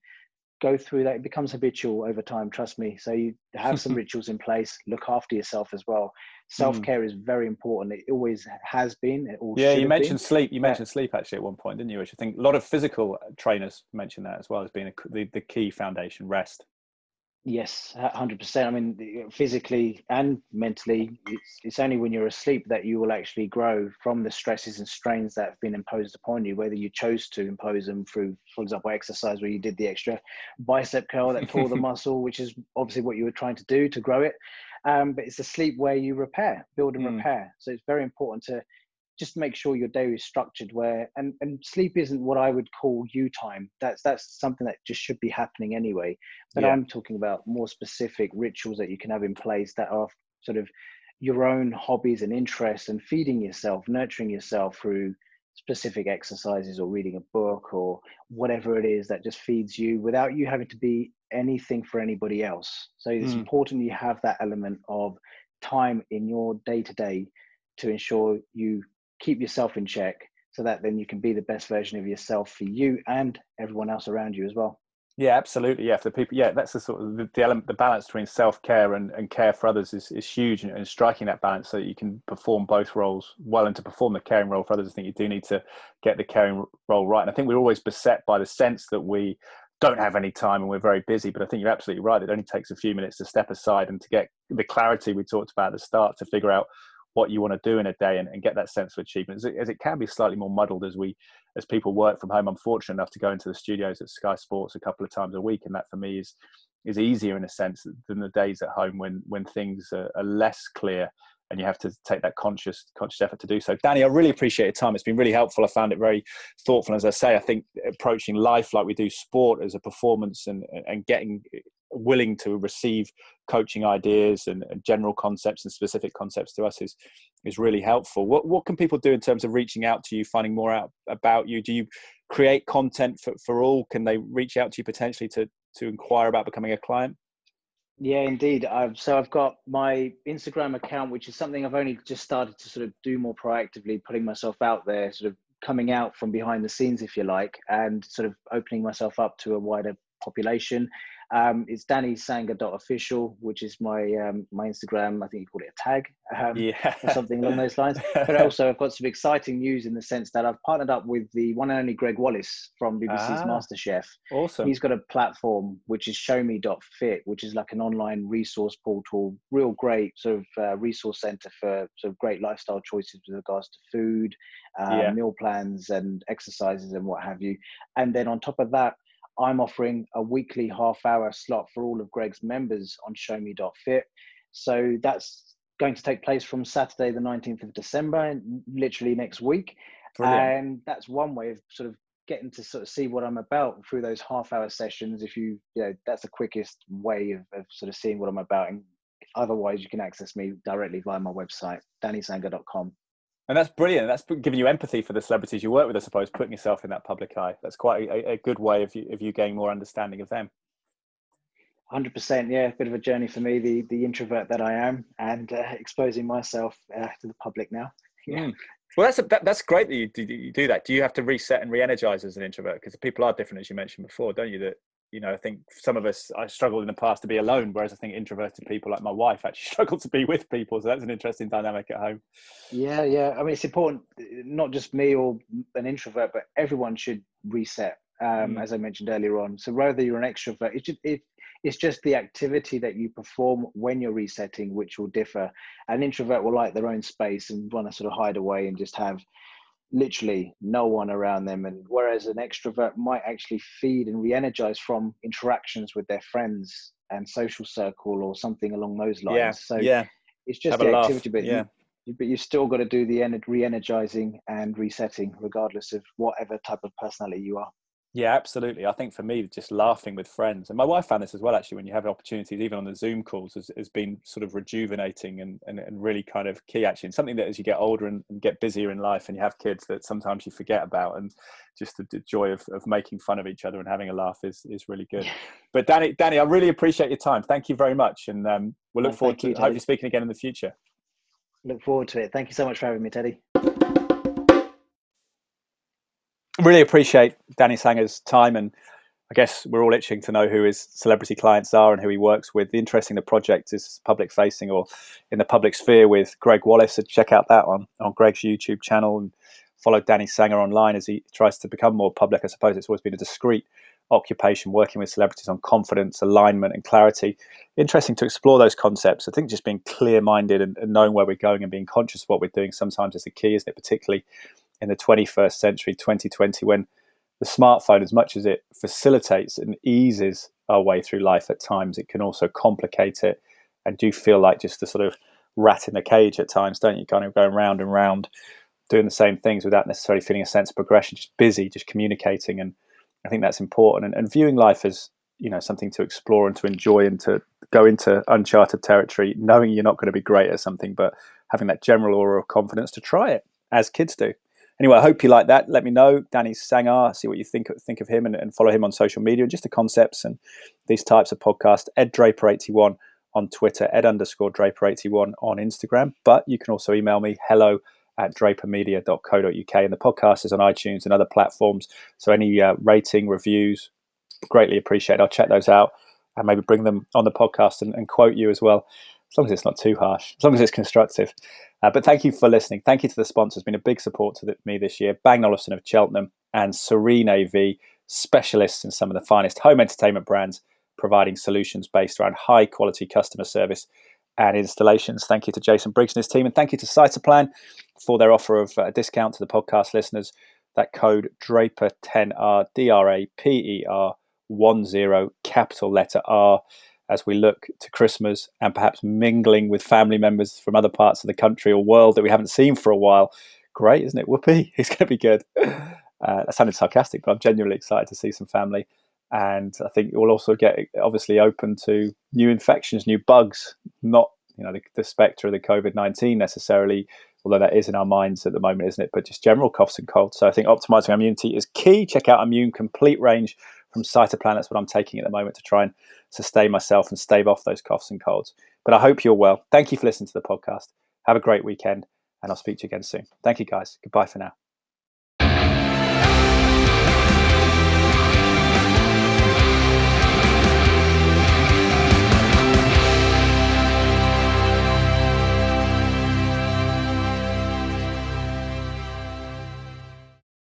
go through that. It becomes habitual over time, trust me. So you have some rituals in place, look after yourself as well. Self-care mm. is very important. It always has been. It always yeah, you mentioned been. sleep. You yeah. mentioned sleep actually at one point, didn't you? Which I think a lot of physical trainers mention that as well as being a, the, the key foundation, rest. Yes, one hundred percent. I mean, physically and mentally, it's, it's only when you're asleep that you will actually grow from the stresses and strains that have been imposed upon you, whether you chose to impose them through, for example, exercise where you did the extra bicep curl that tore the muscle, which is obviously what you were trying to do to grow it. Um, but it's the sleep where you repair, build and mm. repair. So it's very important to just make sure your day is structured where, and, and sleep isn't what I would call you time. That's, that's something that just should be happening anyway. But yeah. I'm talking about more specific rituals that you can have in place that are sort of your own hobbies and interests, and feeding yourself, nurturing yourself through specific exercises or reading a book or whatever it is that just feeds you without you having to be anything for anybody else. So it's mm. important you have that element of time in your day to day to ensure you keep yourself in check, so that then you can be the best version of yourself for you and everyone else around you as well. Yeah, absolutely. Yeah, for the people. Yeah, that's the sort of the, the element, the balance between self-care and, and care for others is, is huge, and, and striking that balance so that you can perform both roles well. And to perform the caring role for others, I think you do need to get the caring role right. And I think we're always beset by the sense that we don't have any time and we're very busy, but I think you're absolutely right. It only takes a few minutes to step aside and to get the clarity we talked about at the start to figure out what you want to do in a day and, and get that sense of achievement, as it, as it can be slightly more muddled as we as people work from home. I'm fortunate enough to go into the studios at Sky Sports a couple of times a week, and that for me is is easier in a sense than the days at home when when things are, are less clear and you have to take that conscious conscious effort to do so. Danny, I really appreciate your time. It's been really helpful. I found it very thoughtful. As I say, I think approaching life like we do sport as a performance and and getting willing to receive coaching ideas and, and general concepts and specific concepts to us is is really helpful. What what can people do in terms of reaching out to you, finding more out about you? Do you create content for, for all? Can they reach out to you potentially to to inquire about becoming a client? Yeah, indeed. I've, so I've got my Instagram account, which is something I've only just started to sort of do more proactively, putting myself out there, sort of coming out from behind the scenes, if you like, and sort of opening myself up to a wider population. Um, it's danny sanger dot official, which is my um, my Instagram. I think you called it a tag, um, yeah. or something along those lines. But also I've got some exciting news in the sense that I've partnered up with the one and only Greg Wallace from B B C's ah, MasterChef. Awesome. He's got a platform which is show me dot fit, which is like an online resource portal, real great sort of uh, resource center for sort of great lifestyle choices with regards to food, uh, yeah. meal plans and exercises and what have you. And then on top of that, I'm offering a weekly half hour slot for all of Greg's members on show me dot fit. So that's going to take place from Saturday, the nineteenth of December, literally next week. Brilliant. And that's one way of sort of getting to sort of see what I'm about through those half hour sessions. If you, you know, that's the quickest way of, of sort of seeing what I'm about and Otherwise, you can access me directly via my website, danny sangha dot com. And that's brilliant. That's giving you empathy for the celebrities you work with, I suppose, putting yourself in that public eye. That's quite a, a good way of you, of you gaining more understanding of them. one hundred percent, yeah, a bit of a journey for me, the the introvert that I am, and uh, exposing myself uh, to the public now. Yeah. Mm. Well, that's a, that, that's great that you do, you do that. Do you have to reset and re-energize as an introvert? Because people are different, as you mentioned before, don't you? That you know, I think some of us, I struggled in the past to be alone, whereas I think introverted people, like my wife, actually struggle to be with people. So that's an interesting dynamic at home. Yeah, yeah. I mean, it's important, not just me or an introvert, but everyone should reset, um, mm. as I mentioned earlier on. So whether you're an extrovert, it should, it, it's just the activity that you perform when you're resetting, which will differ. An introvert will like their own space and want to sort of hide away and just have literally no one around them. And whereas an extrovert might actually feed and re-energize from interactions with their friends and social circle or something along those lines. Yeah, so yeah. It's just have the activity, but, yeah. you, but you've still got to do the re-energizing and resetting regardless of whatever type of personality you are. Yeah, absolutely. I think for me, just laughing with friends, and my wife found this as well, actually, when you have opportunities, even on the Zoom calls, has, has been sort of rejuvenating and, and, and really kind of key, actually, and something that as you get older and, and get busier in life and you have kids that sometimes you forget about, and just the, the joy of, of making fun of each other and having a laugh is, is really good. Yeah. But Danny, Danny, I really appreciate your time. Thank you very much. And um, we'll look no, forward to you, hopefully speaking again in the future. Look forward to it. Thank you so much for having me, Teddy. Really appreciate Danny Sanger's time, and I guess we're all itching to know who his celebrity clients are and who he works with. The interesting the project is public facing or in the public sphere with Greg Wallace. So check out that on on Greg's YouTube channel and follow Danny Sanger online as he tries to become more public. I suppose it's always been a discreet occupation, working with celebrities on confidence, alignment and clarity. Interesting to explore those concepts. I think just being clear-minded and, and knowing where we're going and being conscious of what we're doing sometimes is the key, isn't it? Particularly in the twenty-first century, twenty twenty, when the smartphone, as much as it facilitates and eases our way through life at times, it can also complicate it and do feel like just a sort of rat in a cage at times, don't you? Kind of going round and round, doing the same things without necessarily feeling a sense of progression, just busy, just communicating. And I think that's important. And, and viewing life as, you know, something to explore and to enjoy and to go into uncharted territory, knowing you're not going to be great at something, but having that general aura of confidence to try it, as kids do. Anyway, I hope you like that. Let me know, Danny Sanger, see what you think, think of him and, and follow him on social media and just the concepts and these types of podcasts. Ed Draper eighty-one on Twitter, Ed underscore Draper eighty-one on Instagram. But you can also email me, hello at draper media dot co dot u k. And the podcast is on iTunes and other platforms. So any uh, rating, reviews, greatly appreciated. I'll check those out and maybe bring them on the podcast and, and quote you as well. As long as it's not too harsh, as long as it's constructive. Uh, but thank you for listening. Thank you to the sponsors. It's been a big support to the, me this year. Bang and Olufsen of Cheltenham and Serene A V, specialists in some of the finest home entertainment brands, providing solutions based around high-quality customer service and installations. Thank you to Jason Briggs and his team. And thank you to Cytoplan for their offer of a discount to the podcast listeners. That code Draper ten R, D R A P E R one zero, capital letter R, as we look to Christmas and perhaps mingling with family members from other parts of the country or world that we haven't seen for a while. Great, isn't it? Whoopee, it's going to be good. Uh, that sounded sarcastic, but I'm genuinely excited to see some family. And I think we'll also get obviously open to new infections, new bugs, not you know the, the spectre of the COVID nineteen necessarily, although that is in our minds at the moment, isn't it? But just general coughs and colds. So I think optimizing immunity is key. Check out Immune Complete range from Cytoplan. That's what I'm taking at the moment to try and sustain myself and stave off those coughs and colds. But I hope you're well. Thank you for listening to the podcast. Have a great weekend, and I'll speak to you again soon. Thank you, guys. Goodbye for now.